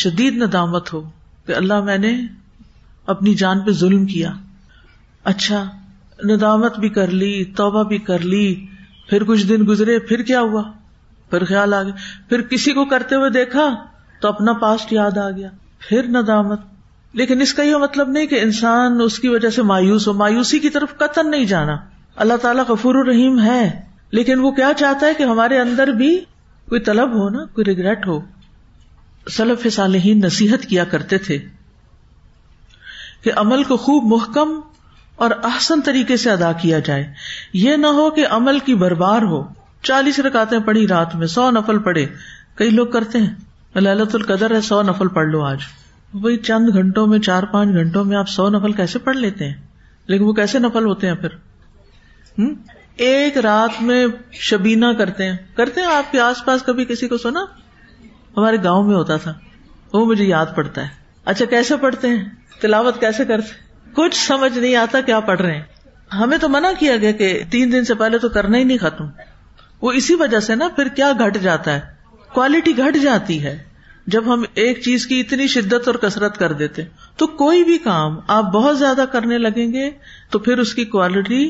شدید ندامت ہو کہ اللہ میں نے اپنی جان پہ ظلم کیا۔ اچھا ندامت بھی کر لی، توبہ بھی کر لی، پھر کچھ دن گزرے، پھر کیا ہوا؟ پھر خیال آ گیا، پھر کسی کو کرتے ہوئے دیکھا تو اپنا پاسٹ یاد آ گیا، پھر ندامت۔ لیکن اس کا یہ مطلب نہیں کہ انسان اس کی وجہ سے مایوس ہو، مایوسی کی طرف قطن نہیں جانا۔ اللہ تعالیٰ غفور الرحیم ہے، لیکن وہ کیا چاہتا ہے کہ ہمارے اندر بھی کوئی طلب ہو نا، کوئی ریگریٹ ہو۔ سلف صالحین نصیحت کیا کرتے تھے کہ عمل کو خوب محکم اور احسن طریقے سے ادا کیا جائے، یہ نہ ہو کہ عمل کی بربار ہو۔ 40 رکعتیں پڑھی رات میں، 100 نفل پڑھے، کئی لوگ کرتے ہیں، لیلۃ القدر ہے 100 نفل پڑھ لو آج، وہی چند گھنٹوں میں، 4-5 گھنٹوں میں آپ 100 نفل کیسے پڑھ لیتے ہیں؟ لیکن وہ کیسے نفل ہوتے ہیں پھر؟ ایک رات میں شبینہ کرتے ہیں آپ کے آس پاس کبھی کسی کو سنا؟ ہمارے گاؤں میں ہوتا تھا، وہ مجھے یاد پڑتا ہے۔ اچھا کیسے پڑھتے ہیں؟ تلاوت کیسے کرتے ہیں؟ کچھ سمجھ نہیں آتا کیا پڑھ رہے ہیں۔ ہمیں تو منع کیا گیا کہ 3 دن سے پہلے تو کرنا ہی نہیں ختم، وہ اسی وجہ سے نا پھر کیا گھٹ جاتا ہے، کوالٹی گھٹ جاتی ہے جب ہم ایک چیز کی اتنی شدت اور کثرت کر دیتے۔ تو کوئی بھی کام آپ بہت زیادہ کرنے لگیں گے تو پھر اس کی کوالٹی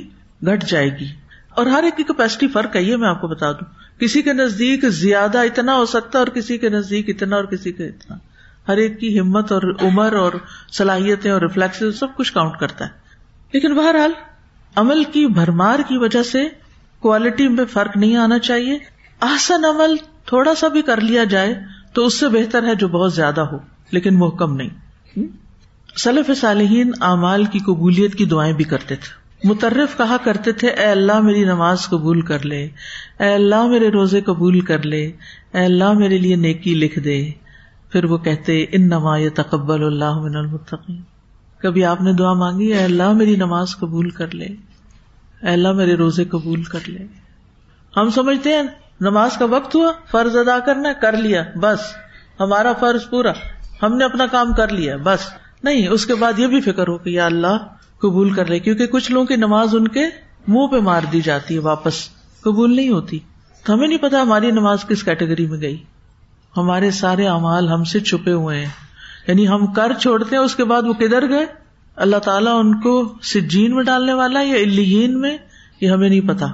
گھٹ جائے گی، اور ہر ایک کی کیپیسٹی فرق ہے، یہ میں آپ کو بتا دوں، کسی کے نزدیک زیادہ اتنا ہو سکتا اور کسی کے نزدیک اتنا اور کسی کے اتنا، ہر ایک کی ہمت اور عمر اور صلاحیتیں اور ریفلیکس سب کچھ کاؤنٹ کرتا ہے۔ لیکن بہرحال عمل کی بھرمار کی وجہ سے کوالٹی میں فرق نہیں آنا چاہیے، احسن عمل تھوڑا سا بھی کر لیا جائے تو اس سے بہتر ہے جو بہت زیادہ ہو لیکن محکم نہیں۔ سلف صالحین اعمال کی قبولیت کی دعائیں بھی کرتے تھے۔ مترف کہا کرتے تھے اے اللہ میری نماز قبول کر لے، اے اللہ میرے روزے قبول کر لے، اے اللہ میرے لیے نیکی لکھ دے۔ پھر وہ کہتے انما یتقبل اللہ من المتقین۔ کبھی آپ نے دعا مانگی اے اللہ میری نماز قبول کر لے، اے اللہ میرے روزے قبول کر لے؟ ہم سمجھتے ہیں نماز کا وقت ہوا، فرض ادا کرنا، کر لیا، بس ہمارا فرض پورا، ہم نے اپنا کام کر لیا، بس نہیں، اس کے بعد یہ بھی فکر ہو کہ یا اللہ قبول کر لے، کیونکہ کچھ لوگوں کی نماز ان کے منہ پہ مار دی جاتی ہے، واپس قبول نہیں ہوتی۔ تو ہمیں نہیں پتا ہماری نماز کس کیٹیگری میں گئی، ہمارے سارے اعمال ہم سے چھپے ہوئے ہیں، یعنی ہم کر چھوڑتے ہیں اس کے بعد وہ کدھر گئے، اللہ تعالیٰ ان کو سجین میں ڈالنے والا یا علیین میں، یہ ہمیں نہیں پتا۔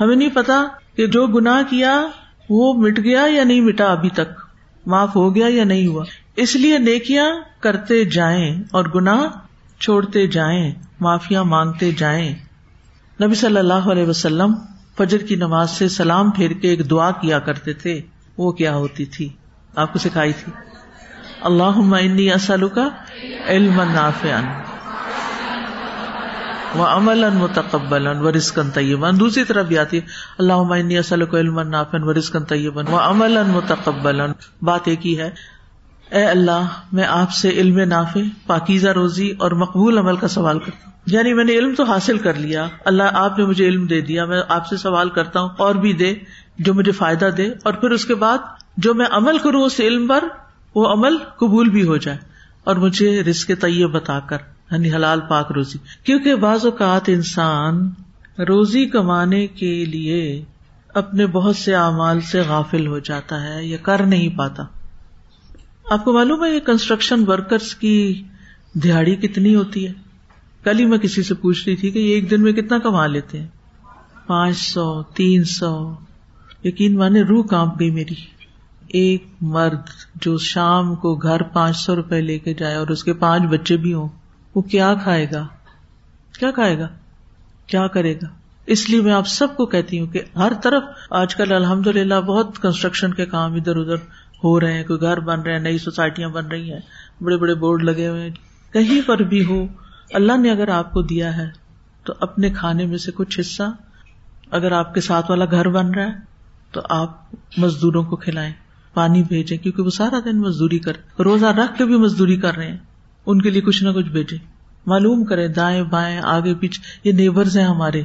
ہمیں نہیں پتا کہ جو گناہ کیا وہ مٹ گیا یا نہیں مٹا، ابھی تک معاف ہو گیا یا نہیں ہوا۔ اس لیے نیکیاں کرتے جائیں اور گناہ چھوڑتے جائیں، معافیاں مانگتے جائیں۔ نبی صلی اللہ علیہ وسلم فجر کی نماز سے سلام پھیر کے ایک دعا کیا کرتے تھے، وہ کیا ہوتی تھی؟ آپ کو سکھائی تھی، اللہم انی اسألک علما نافعا وعملا متقبلا ورزقا طیبا۔ دوسری طرف بھی آتی ہے اللہم انی اسألک علما نافعا ورزقا طیبا وعملا متقبلا۔ بات ایک ہی ہے، اے اللہ میں آپ سے علم نافع، پاکیزہ روزی اور مقبول عمل کا سوال کرتا ہوں۔ یعنی میں نے علم تو حاصل کر لیا، اللہ آپ نے مجھے علم دے دیا، میں آپ سے سوال کرتا ہوں اور بھی دے جو مجھے فائدہ دے، اور پھر اس کے بعد جو میں عمل کروں اس علم پر وہ عمل قبول بھی ہو جائے، اور مجھے رزق طیب بتا کر، یعنی حلال پاک روزی. کیونکہ بعض اوقات انسان روزی کمانے کے لیے اپنے بہت سے اعمال سے غافل ہو جاتا ہے یا کر نہیں پاتا. آپ کو معلوم ہے یہ کنسٹرکشن ورکرز کی دہاڑی کتنی ہوتی ہے؟ کل ہی میں کسی سے پوچھ رہی تھی کہ یہ ایک دن میں کتنا کما لیتے ہیں، 500 300. یقین مانے روح کانپ گئی میری. ایک مرد جو شام کو گھر 500 روپے لے کے جائے اور اس کے 5 بچے بھی ہوں، وہ کیا کھائے گا کیا کرے گا؟ اس لیے میں آپ سب کو کہتی ہوں کہ ہر طرف آج کل الحمدللہ بہت کنسٹرکشن کے کام ادھر ادھر ہو رہے ہیں، کوئی گھر بن رہے ہیں، نئی سوسائٹیاں بن رہی ہیں، بڑے بڑے بورڈ لگے ہوئے ہیں. کہیں پر بھی ہو، اللہ نے اگر آپ کو دیا ہے تو اپنے کھانے میں سے کچھ حصہ، اگر آپ کے ساتھ والا گھر بن رہا ہے تو آپ مزدوروں کو کھلائیں، پانی بھیجیں، کیونکہ وہ سارا دن مزدوری کریں، روزہ رکھ کے بھی مزدوری کر رہے ہیں، ان کے لیے کچھ نہ کچھ بھیجیں، معلوم کریں دائیں بائیں آگے پیچھے. یہ نیبرز ہیں ہمارے،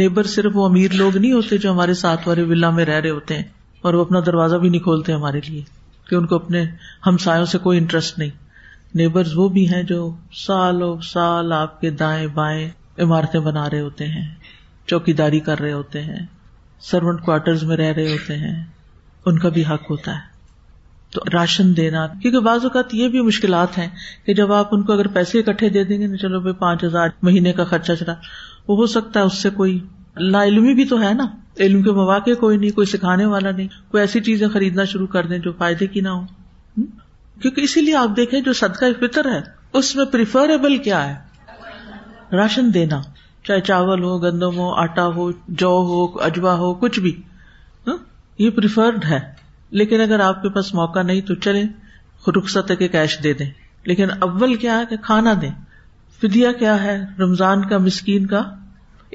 نیبر صرف وہ امیر لوگ نہیں ہوتے جو ہمارے ساتھ والے ولا میں رہ رہے ہوتے ہیں اور وہ اپنا دروازہ بھی نہیں کھولتے ہمارے لیے کہ ان کو اپنے ہمسایوں سے کوئی انٹرسٹ نہیں. نیبرز وہ بھی ہیں جو سالوں سال آپ کے دائیں بائیں عمارتیں بنا رہے ہوتے ہیں، چوکیداری کر رہے ہوتے ہیں، سرونٹ کوارٹرز میں رہ رہے ہوتے ہیں، ان کا بھی حق ہوتا ہے. تو راشن دینا، کیونکہ بعض اوقات یہ بھی مشکلات ہیں کہ جب آپ ان کو اگر پیسے اکٹھے دے دیں گے نا، چلو بھائی 5,000 مہینے کا خرچہ چلا، وہ ہو سکتا ہے اس سے کوئی لا علمی بھی تو ہے نا، علم کے مواقع کوئی نہیں، کوئی سکھانے والا نہیں، کوئی ایسی چیزیں خریدنا شروع کر دیں جو فائدے کی نہ ہو. کیونکہ اسی لیے آپ دیکھیں جو صدقہ فطر ہے اس میں پریفریبل کیا ہے؟ راشن دینا، چاہے چاول ہو، گندم ہو، آٹا ہو، جو ہو، اجوا ہو، کچھ بھی، یہ پریفرڈ ہے. لیکن اگر آپ کے پاس موقع نہیں تو چلیں رخصت کے کیش دے دیں، لیکن اول کیا ہے کہ کھانا دیں. فدیہ کیا ہے؟ رمضان کا مسکین کا.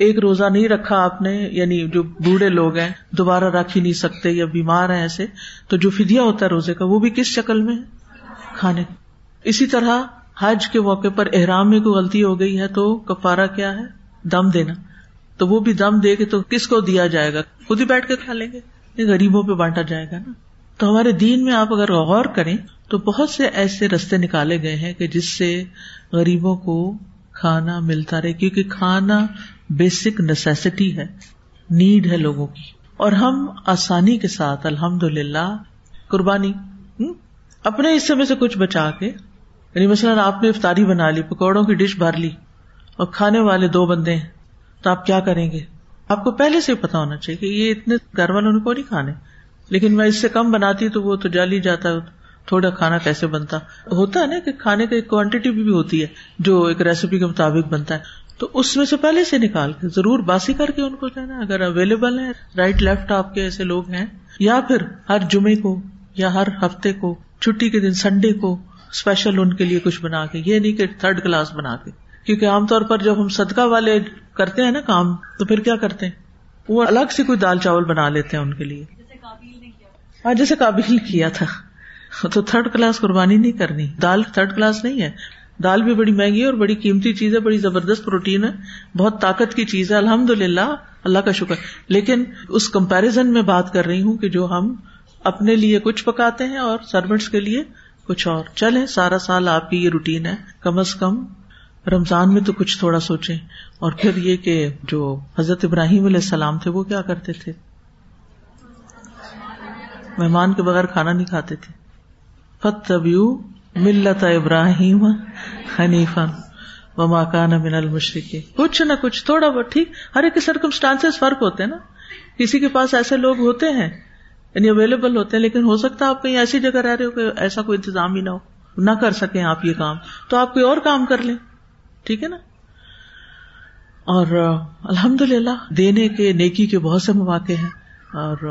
ایک روزہ نہیں رکھا آپ نے، یعنی جو بوڑھے لوگ ہیں دوبارہ رکھ ہی نہیں سکتے یا بیمار ہیں ایسے، تو جو فدیہ ہوتا ہے روزے کا وہ بھی کس شکل میں ہے؟ کھانے. اسی طرح حج کے موقع پر احرام میں کوئی غلطی ہو گئی ہے تو کفارہ کیا ہے؟ دم دینا. تو وہ بھی دم دے کے تو کس کو دیا جائے گا؟ خود ہی بیٹھ کے کھا لیں گے؟ غریبوں پہ بانٹا جائے گا نا. تو ہمارے دین میں آپ اگر غور کریں تو بہت سے ایسے رستے نکالے گئے ہیں کہ جس سے غریبوں کو کھانا ملتا رہے، کیونکہ کھانا بیسک نیسیسٹی ہے، نیڈ ہے لوگوں کی. اور ہم آسانی کے ساتھ الحمدللہ قربانی، اپنے حصے میں سے کچھ بچا کے، یعنی مثلا آپ نے افطاری بنا لی، پکوڑوں کی ڈش بھر لی اور کھانے والے 2 بندے ہیں، تو آپ کیا کریں گے؟ آپ کو پہلے سے پتا ہونا چاہیے کہ یہ اتنے گھر والوں کو نہیں کھانے، لیکن میں اس سے کم بناتی تو وہ تو جل ہی جاتا، تھوڑا کھانا کیسے بنتا. ہوتا ہے نا کہ کھانے کی کوانٹٹی بھی ہوتی ہے جو ایک ریسیپی کے مطابق بنتا ہے، تو اس میں سے پہلے سے نکال کے ضرور باسی کر کے ان کو دینا اگر اویلیبل ہے. رائٹ لیفٹ آپ کے ایسے لوگ ہیں، یا پھر ہر جمعے کو یا ہر ہفتے کو چھٹی کے دن سنڈے کو اسپیشل ان کے لیے کچھ بنا کے، یہ نہیں کہ 3rd کلاس بنا کے. کیونکہ عام طور پر جب ہم صدقہ والے کرتے ہیں نا کام تو پھر کیا کرتے ہیں، وہ الگ سے کوئی دال چاول بنا لیتے ہیں ان کے لیے، جیسے قابیل نے کیا تھا. تو 3rd کلاس قربانی نہیں کرنی. دال 3rd کلاس نہیں ہے، دال بھی بڑی مہنگی اور بڑی قیمتی چیز ہے، بڑی زبردست پروٹین ہے، بہت طاقت کی چیز ہے، الحمدللہ اللہ کا شکر. لیکن اس کمپیریزن میں بات کر رہی ہوں کہ جو ہم اپنے لیے کچھ پکاتے ہیں اور سرونٹس کے لیے کچھ اور. چلیں سارا سال آپ کی یہ روٹین ہے، کم از کم رمضان میں تو کچھ تھوڑا سوچیں. اور پھر یہ کہ جو حضرت ابراہیم علیہ السلام تھے وہ کیا کرتے تھے؟ مہمان کے بغیر کھانا نہیں کھاتے تھے. فَاتَّبِعُوا مِلَّةَ إِبْرَاهِيمَ حَنِيفًا وَمَا كَانَ مِنَ الْمُشْرِكِينَ. کچھ نہ کچھ تھوڑا بہت، ٹھیک، ہر ایک کے سرکمسٹانسز فرق ہوتے ہیں نا، کسی کے پاس ایسے لوگ ہوتے ہیں یعنی اویلیبل ہوتے ہیں، لیکن ہو سکتا ہے آپ کہیں ایسی جگہ رہ رہے ہو کہ ایسا کوئی انتظام ہی نہ ہو، نہ کر سکیں آپ یہ کام، تو آپ کوئی اور کام کر لیں، ٹھیک ہے نا. اور الحمدللہ دینے کے، نیکی کے بہت سے مواقع ہیں. اور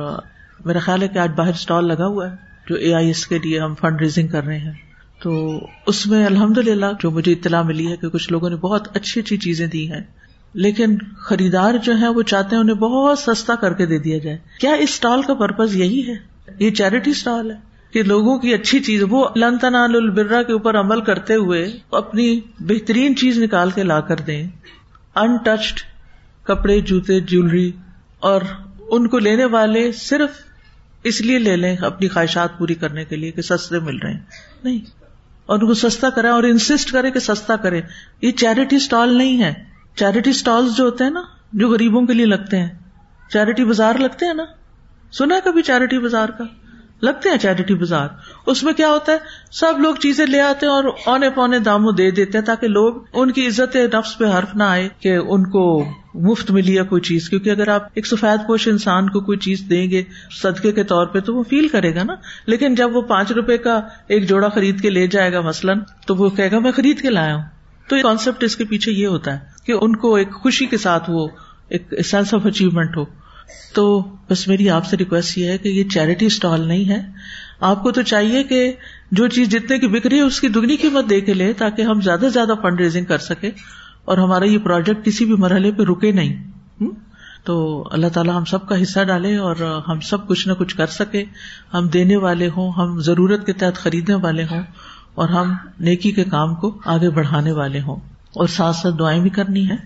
میرا خیال ہے کہ آج باہر سٹال لگا ہوا ہے جو AIS کے لیے ہم فنڈ ریزنگ کر رہے ہیں، تو اس میں الحمدللہ جو مجھے اطلاع ملی ہے کہ کچھ لوگوں نے بہت اچھی اچھی چیزیں دی ہیں، لیکن خریدار جو ہیں وہ چاہتے ہیں انہیں بہت سستا کر کے دے دیا جائے. کیا اس سٹال کا پرپز یہی ہے؟ یہ چیریٹی سٹال ہے، کہ لوگوں کی اچھی چیز وہ لن تنالوا البر کے اوپر عمل کرتے ہوئے اپنی بہترین چیز نکال کے لا کر دیں، ان ٹچڈ کپڑے، جوتے، جیولری، اور ان کو لینے والے صرف اس لیے لے لیں اپنی خواہشات پوری کرنے کے لیے کہ سستے مل رہے ہیں، نہیں، اور ان کو سستا کریں اور انسسٹ کریں کہ سستا کریں. یہ چیریٹی سٹال نہیں ہے. چیریٹی سٹالز جو ہوتے ہیں نا، جو غریبوں کے لیے لگتے ہیں، چیریٹی بازار لگتے ہیں نا، سنا ہے کبھی چیریٹی بازار کا؟ لگتے ہیں چیریٹی بازار. اس میں کیا ہوتا ہے، سب لوگ چیزیں لے آتے ہیں اور اونے پونے داموں دے دیتے ہیں تاکہ لوگ ان کی عزت نفس پہ حرف نہ آئے کہ ان کو مفت ملی ہے کوئی چیز. کیونکہ اگر آپ ایک سفید پوش انسان کو کوئی چیز دیں گے صدقے کے طور پہ تو وہ فیل کرے گا نا، لیکن جب وہ 5 روپے کا ایک جوڑا خرید کے لے جائے گا مثلاً، تو وہ کہے گا میں خرید کے لایا ہوں. تو یہ کانسیپٹ اس کے پیچھے یہ ہوتا ہے کہ ان کو ایک خوشی کے ساتھ وہ ایک سینس آف اچیومنٹ ہو. تو بس میری آپ سے ریکویسٹ یہ ہے کہ یہ چیریٹی سٹال نہیں ہے. آپ کو تو چاہیے کہ جو چیز جتنے کی بکری ہے اس کی دگنی قیمت دے کے لے تاکہ ہم زیادہ سے زیادہ فنڈ ریزنگ کر سکیں اور ہمارا یہ پروجیکٹ کسی بھی مرحلے پہ رکے نہیں. تو اللہ تعالیٰ ہم سب کا حصہ ڈالے اور ہم سب کچھ نہ کچھ کر سکے، ہم دینے والے ہوں، ہم ضرورت کے تحت خریدنے والے ہوں، اور ہم نیکی کے کام کو آگے بڑھانے والے ہوں. اور ساتھ ساتھ دعائیں بھی کرنی ہیں.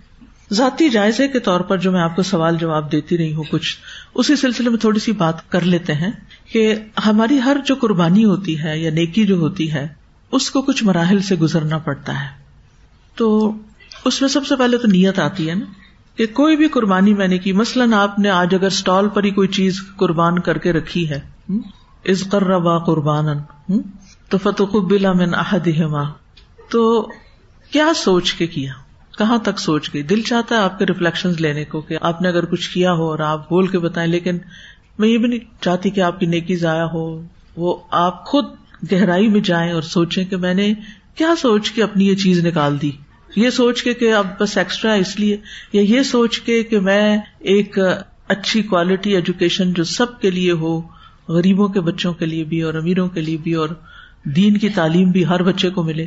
ذاتی جائزے کے طور پر جو میں آپ کو سوال جواب دیتی رہی ہوں کچھ، اسی سلسلے میں تھوڑی سی بات کر لیتے ہیں کہ ہماری ہر جو قربانی ہوتی ہے یا نیکی جو ہوتی ہے اس کو کچھ مراحل سے گزرنا پڑتا ہے. تو اس میں سب سے پہلے تو نیت آتی ہے نا، کہ کوئی بھی قربانی میں نے کی، مثلاً آپ نے آج اگر سٹال پر ہی کوئی چیز قربان کر کے رکھی ہے، اذ قربا قربانا تو فتقبل من احدہما، تو کیا سوچ کے کیا، کہاں تک سوچ گئی؟ دل چاہتا ہے آپ کے ریفلیکشنز لینے کو کہ آپ نے اگر کچھ کیا ہو اور آپ بول کے بتائیں، لیکن میں یہ بھی نہیں چاہتی کہ آپ کی نیکی ضائع ہو. وہ آپ خود گہرائی میں جائیں اور سوچیں کہ میں نے کیا سوچ کے اپنی یہ چیز نکال دی، یہ سوچ کے کہ اب بس ایکسٹرا اس لیے، یا یہ سوچ کے کہ میں ایک اچھی کوالٹی ایجوکیشن جو سب کے لیے ہو، غریبوں کے بچوں کے لیے بھی اور امیروں کے لیے بھی، اور دین کی تعلیم بھی ہر بچے کو ملے،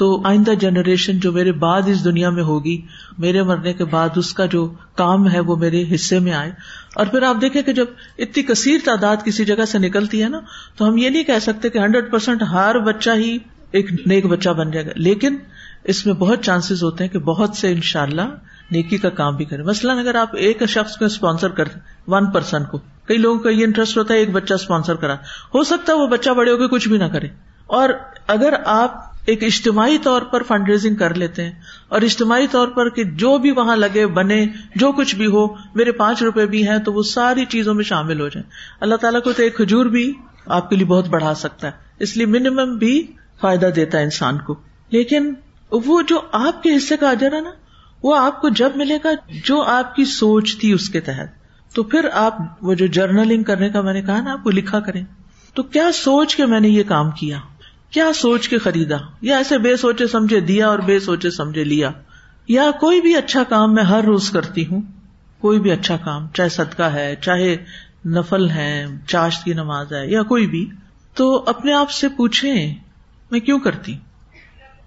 تو آئندہ جنریشن جو میرے بعد اس دنیا میں ہوگی، میرے مرنے کے بعد اس کا جو کام ہے وہ میرے حصے میں آئے. اور پھر آپ دیکھیں کہ جب اتنی کثیر تعداد کسی جگہ سے نکلتی ہے نا، تو ہم یہ نہیں کہہ سکتے کہ 100% ہر بچہ ہی ایک نیک بچہ بن جائے گا، لیکن اس میں بہت چانسز ہوتے ہیں کہ بہت سے انشاءاللہ نیکی کا کام بھی کریں. مثلاً اگر آپ ایک شخص کو اسپانسر کر 1 پرسن کو، کئی لوگوں کا یہ انٹرسٹ ہوتا ہے ایک بچہ اسپانسر کرا، ہو سکتا ہے وہ بچہ بڑے ہو کے کچھ بھی نہ کرے. اور اگر آپ ایک اجتماعی طور پر فنڈ ریزنگ کر لیتے ہیں، اور اجتماعی طور پر کہ جو بھی وہاں لگے بنے، جو کچھ بھی ہو، میرے 5 روپے بھی ہیں تو وہ ساری چیزوں میں شامل ہو جائیں. اللہ تعالیٰ کو تو ایک کھجور بھی آپ کے لیے بہت بڑھا سکتا ہے، اس لیے منیمم بھی فائدہ دیتا ہے انسان کو. لیکن وہ جو آپ کے حصے کا اجر ہے نا، وہ آپ کو جب ملے گا جو آپ کی سوچ تھی اس کے تحت. تو پھر آپ وہ جو جرنلنگ کرنے کا میں نے کہا نا، آپ کو لکھا کریں تو کیا سوچ کے میں نے یہ کام کیا، کیا سوچ کے خریدا، یا ایسے بے سوچے سمجھے دیا اور بے سوچے سمجھے لیا. یا کوئی بھی اچھا کام میں ہر روز کرتی ہوں، کوئی بھی اچھا کام، چاہے صدقہ ہے، چاہے نفل ہے، چاشت کی نماز ہے، یا کوئی بھی، تو اپنے آپ سے پوچھیں میں کیوں کرتی.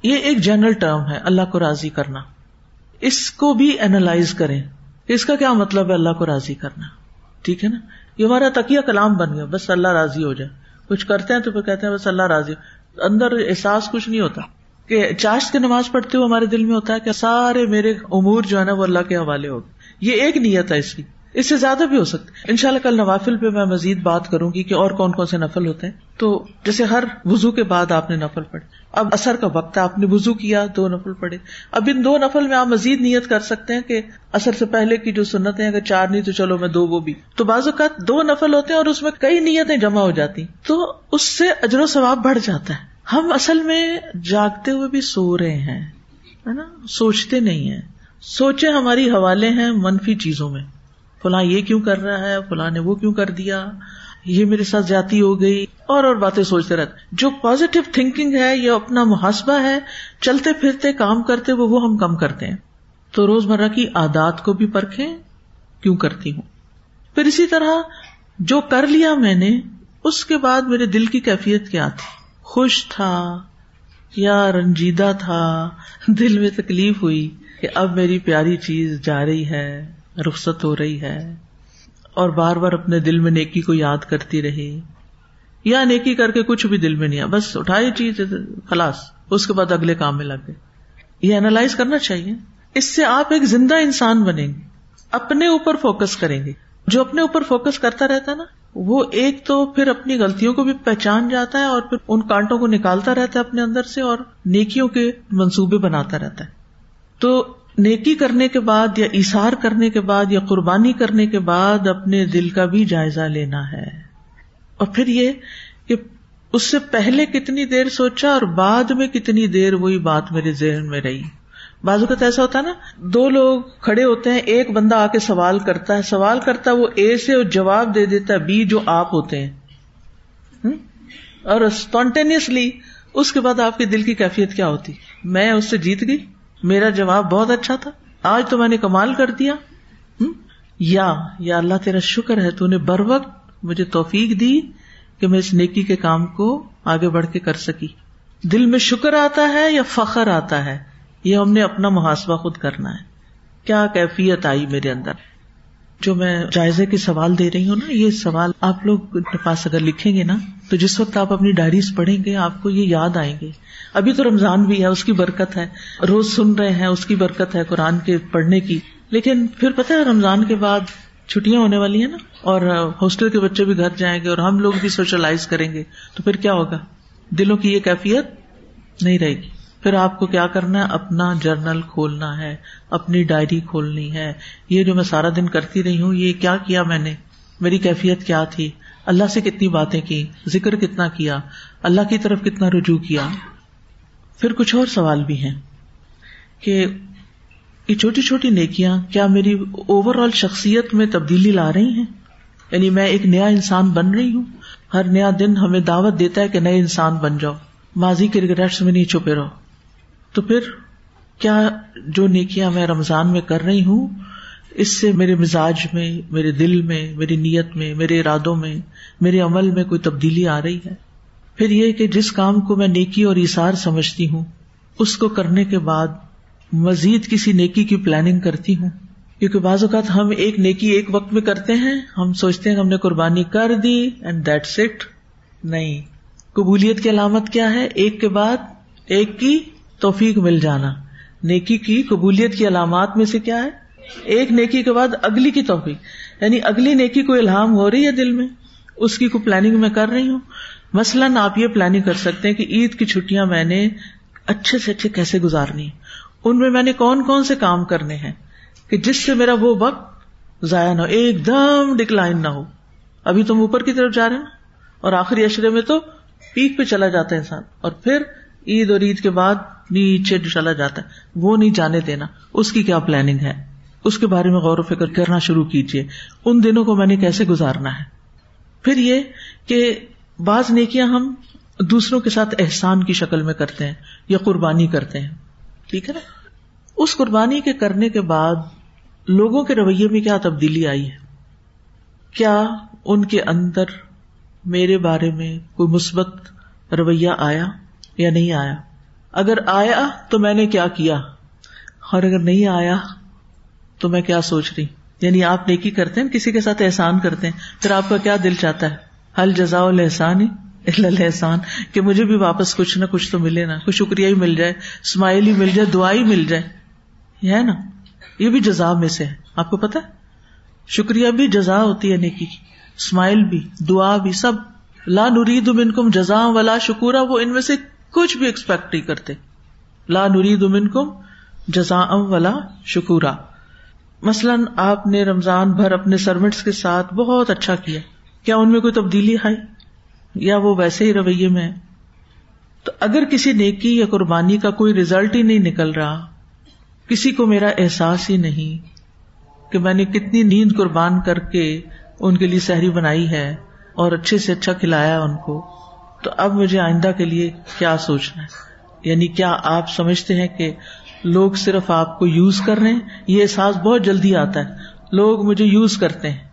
یہ ایک جنرل ٹرم ہے، اللہ کو راضی کرنا. اس کو بھی اینالائز کریں، اس کا کیا مطلب ہے اللہ کو راضی کرنا. ٹھیک ہے نا، یہ ہمارا تقیہ کلام بن گیا، بس اللہ راضی ہو جائے. کچھ کرتے ہیں تو پھر کہتے ہیں بس اللہ راضی، اندر احساس کچھ نہیں ہوتا. کہ چاشت کی نماز پڑھتے ہوئے ہمارے دل میں ہوتا ہے کہ سارے میرے امور جو ہے نا وہ اللہ کے حوالے ہو. یہ ایک نیت ہے اس کی، اس سے زیادہ بھی ہو سکتی. انشاءاللہ کل نوافل پہ میں مزید بات کروں گی کہ اور کون کون سے نفل ہوتے ہیں. تو جیسے ہر وضو کے بعد آپ نے نفل پڑھے، اب عصر کا وقت ہے، آپ نے وضو کیا، 2 نفل پڑھے. اب ان 2 نفل میں آپ مزید نیت کر سکتے ہیں کہ عصر سے پہلے کی جو سنتیں، اگر 4 نہیں تو چلو میں 2 وہ بھی. تو بعض اوقات 2 نفل ہوتے ہیں اور اس میں کئی نیتیں جمع ہو جاتی، تو اس سے اجر و ثواب بڑھ جاتا ہے. ہم اصل میں جاگتے ہوئے بھی سو رہے ہیں، ہے نا، سوچتے نہیں ہیں. سوچے ہماری حوالے ہیں منفی چیزوں میں، فلاں یہ کیوں کر رہا ہے، فلاں نے وہ کیوں کر دیا، یہ میرے ساتھ زیادتی ہو گئی، اور باتیں سوچتے رہتے. جو پازیٹو تھنکنگ ہے یا اپنا محاسبہ ہے، چلتے پھرتے کام کرتے وہ ہم کم کرتے ہیں. تو روز مرہ کی عادات کو بھی پرکھیں، کیوں کرتی ہوں. پھر اسی طرح جو کر لیا میں نے، اس کے بعد میرے دل کی کیفیت کیا تھی، خوش تھا یا رنجیدہ تھا، دل میں تکلیف ہوئی کہ اب میری پیاری چیز جا رہی ہے، رخصت ہو رہی ہے، اور بار بار اپنے دل میں نیکی کو یاد کرتی رہی. یا نیکی کر کے کچھ بھی دل میں نہیں آ, بس اٹھائی چیز خلاص, اس کے بعد اگلے کام میں لگ گئے. یہ انالائز کرنا چاہیے, اس سے آپ ایک زندہ انسان بنیں گے, اپنے اوپر فوکس کریں گے. جو اپنے اوپر فوکس کرتا رہتا ہے نا, وہ ایک تو پھر اپنی غلطیوں کو بھی پہچان جاتا ہے اور پھر ان کانٹوں کو نکالتا رہتا ہے اپنے اندر سے اور نیکیوں کے منصوبے بناتا رہتا ہے. تو نیکی کرنے کے بعد یا ایثار کرنے کے بعد یا قربانی کرنے کے بعد اپنے دل کا بھی جائزہ لینا ہے, اور پھر یہ کہ اس سے پہلے کتنی دیر سوچا اور بعد میں کتنی دیر وہی بات میرے ذہن میں رہی. بعض اوقات ایسا ہوتا ہے نا, دو لوگ کھڑے ہوتے ہیں, ایک بندہ آ کے سوال کرتا ہے وہ اے سے اور جواب دے دیتا ہے بی جو آپ ہوتے ہیں, اور اسپونٹینیسلی اس کے بعد آپ کے دل کی کیفیت کیا ہوتی, میں اس سے جیت گئی, میرا جواب بہت اچھا تھا, آج تو میں نے کمال کر دیا, یا اللہ تیرا شکر ہے تو نے بر وقت مجھے توفیق دی کہ میں اس نیکی کے کام کو آگے بڑھ کے کر سکی. دل میں شکر آتا ہے یا فخر آتا ہے, یہ ہم نے اپنا محاسبہ خود کرنا ہے. کیا کیفیت آئی میرے اندر جو میں جائزے کے سوال دے رہی ہوں نا, یہ سوال آپ لوگ اپنے پاس اگر لکھیں گے نا, تو جس وقت آپ اپنی ڈائریز پڑھیں گے آپ کو یہ یاد آئیں گے. ابھی تو رمضان بھی ہے, اس کی برکت ہے, روز سن رہے ہیں اس کی برکت ہے قرآن کے پڑھنے کی, لیکن پھر پتہ ہے رمضان کے بعد چھٹیاں ہونے والی ہیں نا, اور ہاسٹل کے بچے بھی گھر جائیں گے اور ہم لوگ بھی سوشلائز کریں گے, تو پھر کیا ہوگا, دلوں کی یہ کیفیت نہیں رہے گی. پھر آپ کو کیا کرنا ہے, اپنا جرنل کھولنا ہے, اپنی ڈائری کھولنی ہے, یہ جو میں سارا دن کرتی رہی ہوں یہ کیا کیا میں نے, میری کیفیت کیا تھی, اللہ سے کتنی باتیں کی, ذکر کتنا کیا, اللہ کی طرف کتنا رجوع کیا. پھر کچھ اور سوال بھی ہیں کہ یہ چھوٹی چھوٹی نیکیاں کیا میری اوور آل شخصیت میں تبدیلی لا رہی ہیں, یعنی میں ایک نیا انسان بن رہی ہوں. ہر نیا دن ہمیں دعوت دیتا ہے کہ نئے انسان بن جاؤ, ماضی کے ریگریٹس میں نہیں چھپے رہو. تو پھر کیا جو نیکیاں میں رمضان میں کر رہی ہوں اس سے میرے مزاج میں, میرے دل میں, میری نیت میں, میرے ارادوں میں, میرے عمل میں کوئی تبدیلی آ رہی ہے. پھر یہ کہ جس کام کو میں نیکی اور ایثار سمجھتی ہوں اس کو کرنے کے بعد مزید کسی نیکی کی پلاننگ کرتی ہوں, کیونکہ بعض اوقات ہم ایک نیکی ایک وقت میں کرتے ہیں, ہم سوچتے ہیں کہ ہم نے قربانی کر دی اینڈ دیٹس اٹ. نہیں, قبولیت کی علامت کیا ہے, ایک کے بعد ایک کی توفیق مل جانا. نیکی کی قبولیت کی علامات میں سے کیا ہے, ایک نیکی کے بعد اگلی کی توفیق, یعنی اگلی نیکی کو الہام ہو رہی ہے دل میں, اس کی کوئی پلاننگ میں کر رہی ہوں. مثلاً آپ یہ پلاننگ کر سکتے ہیں کہ عید کی چھٹیاں میں نے اچھے سے اچھے کیسے گزارنی, ان میں نے کون کون سے کام کرنے ہیں کہ جس سے میرا وہ وقت ضائع نہ ہو, ایک دم ڈکلائن نہ ہو. ابھی تم اوپر کی طرف جا رہے ہیں اور آخری عشرے میں تو پیک پہ چلا جاتا ہے انسان, اور پھر عید اور عید کے بعد نیچے چلا جاتا ہے, وہ نہیں جانے دینا. اس کی کیا پلاننگ ہے, اس کے بارے میں غور و فکر کرنا شروع کیجیے, ان دنوں کو میں نے کیسے گزارنا ہے. پھر یہ کہ بعض نیکیاں ہم دوسروں کے ساتھ احسان کی شکل میں کرتے ہیں یا قربانی کرتے ہیں, ٹھیک ہے نا. اس قربانی کے کرنے کے بعد لوگوں کے رویے میں کیا تبدیلی آئی ہے, کیا ان کے اندر میرے بارے میں کوئی مثبت رویہ آیا یا نہیں آیا, اگر آیا تو میں نے کیا کیا, اور اگر نہیں آیا تو میں کیا سوچ رہی. یعنی آپ نیکی کرتے ہیں, کسی کے ساتھ احسان کرتے ہیں, پھر آپ کا کیا دل چاہتا ہے, حل جزاء الاحسان الا الاحسان, کہ مجھے بھی واپس کچھ نہ کچھ تو ملے نا, کچھ شکریہ ہی مل جائے, اسمائل ہی مل جائے, دعا ہی مل جائے, یہ ہے نا, یہ بھی جزا میں سے ہے. آپ کو پتا شکریہ بھی جزا ہوتی ہے نیکی کی, اسمائل بھی, دعا بھی, سب. لا نرید منکم جزاء ولا شکورا, وہ ان میں سے کچھ بھی ایکسپیکٹ نہیں کرتے. لا نرید منکم جزاء ولا شکورا. مثلاً آپ نے رمضان بھر اپنے سرونٹس کے ساتھ بہت اچھا کیا, کیا ان میں کوئی تبدیلی آئی یا وہ ویسے ہی رویے میں ہے. تو اگر کسی نیکی یا قربانی کا کوئی رزلٹ ہی نہیں نکل رہا, کسی کو میرا احساس ہی نہیں کہ میں نے کتنی نیند قربان کر کے ان کے لیے سحری بنائی ہے اور اچھے سے اچھا کھلایا ان کو, تو اب مجھے آئندہ کے لیے کیا سوچنا ہے. یعنی کیا آپ سمجھتے ہیں کہ لوگ صرف آپ کو یوز کر رہے ہیں, یہ احساس بہت جلدی آتا ہے, لوگ مجھے یوز کرتے ہیں,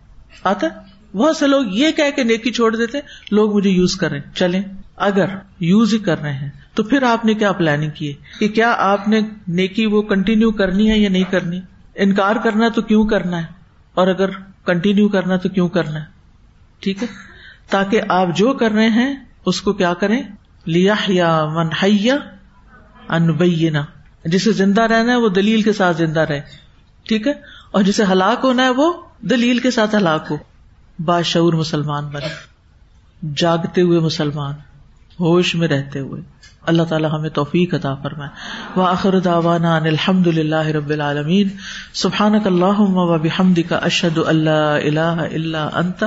آتا ہے. بہت سے لوگ یہ کہہ کے نیکی چھوڑ دیتے ہیں, لوگ مجھے یوز کر رہے ہیں. چلیں اگر یوز ہی کر رہے ہیں تو پھر آپ نے کیا پلاننگ کی ہے کہ کیا آپ نے نیکی وہ کنٹینیو کرنی ہے یا نہیں کرنی, انکار کرنا تو کیوں کرنا ہے, اور اگر کنٹینیو کرنا تو کیوں کرنا ہے. ٹھیک ہے, تاکہ آپ جو کر رہے ہیں اس کو کیا کریں, لیحیا من حی عن بینہ, جسے زندہ رہنا ہے وہ دلیل کے ساتھ زندہ رہے, ٹھیک ہے, اور جسے ہلاک ہونا ہے وہ دلیل کے ساتھ ہلاک ہو. باشعور مسلمان بنے, جاگتے ہوئے مسلمان, ہوش میں رہتے ہوئے. اللہ تعالی ہمیں توفیق عطا فرمائے. وآخر دعوانا ان الحمد للہ رب العالمین. سبحانک اللہم وبحمدک, اشہد ان لا الہ الا انت,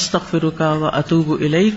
استغفرک واتوب الیک.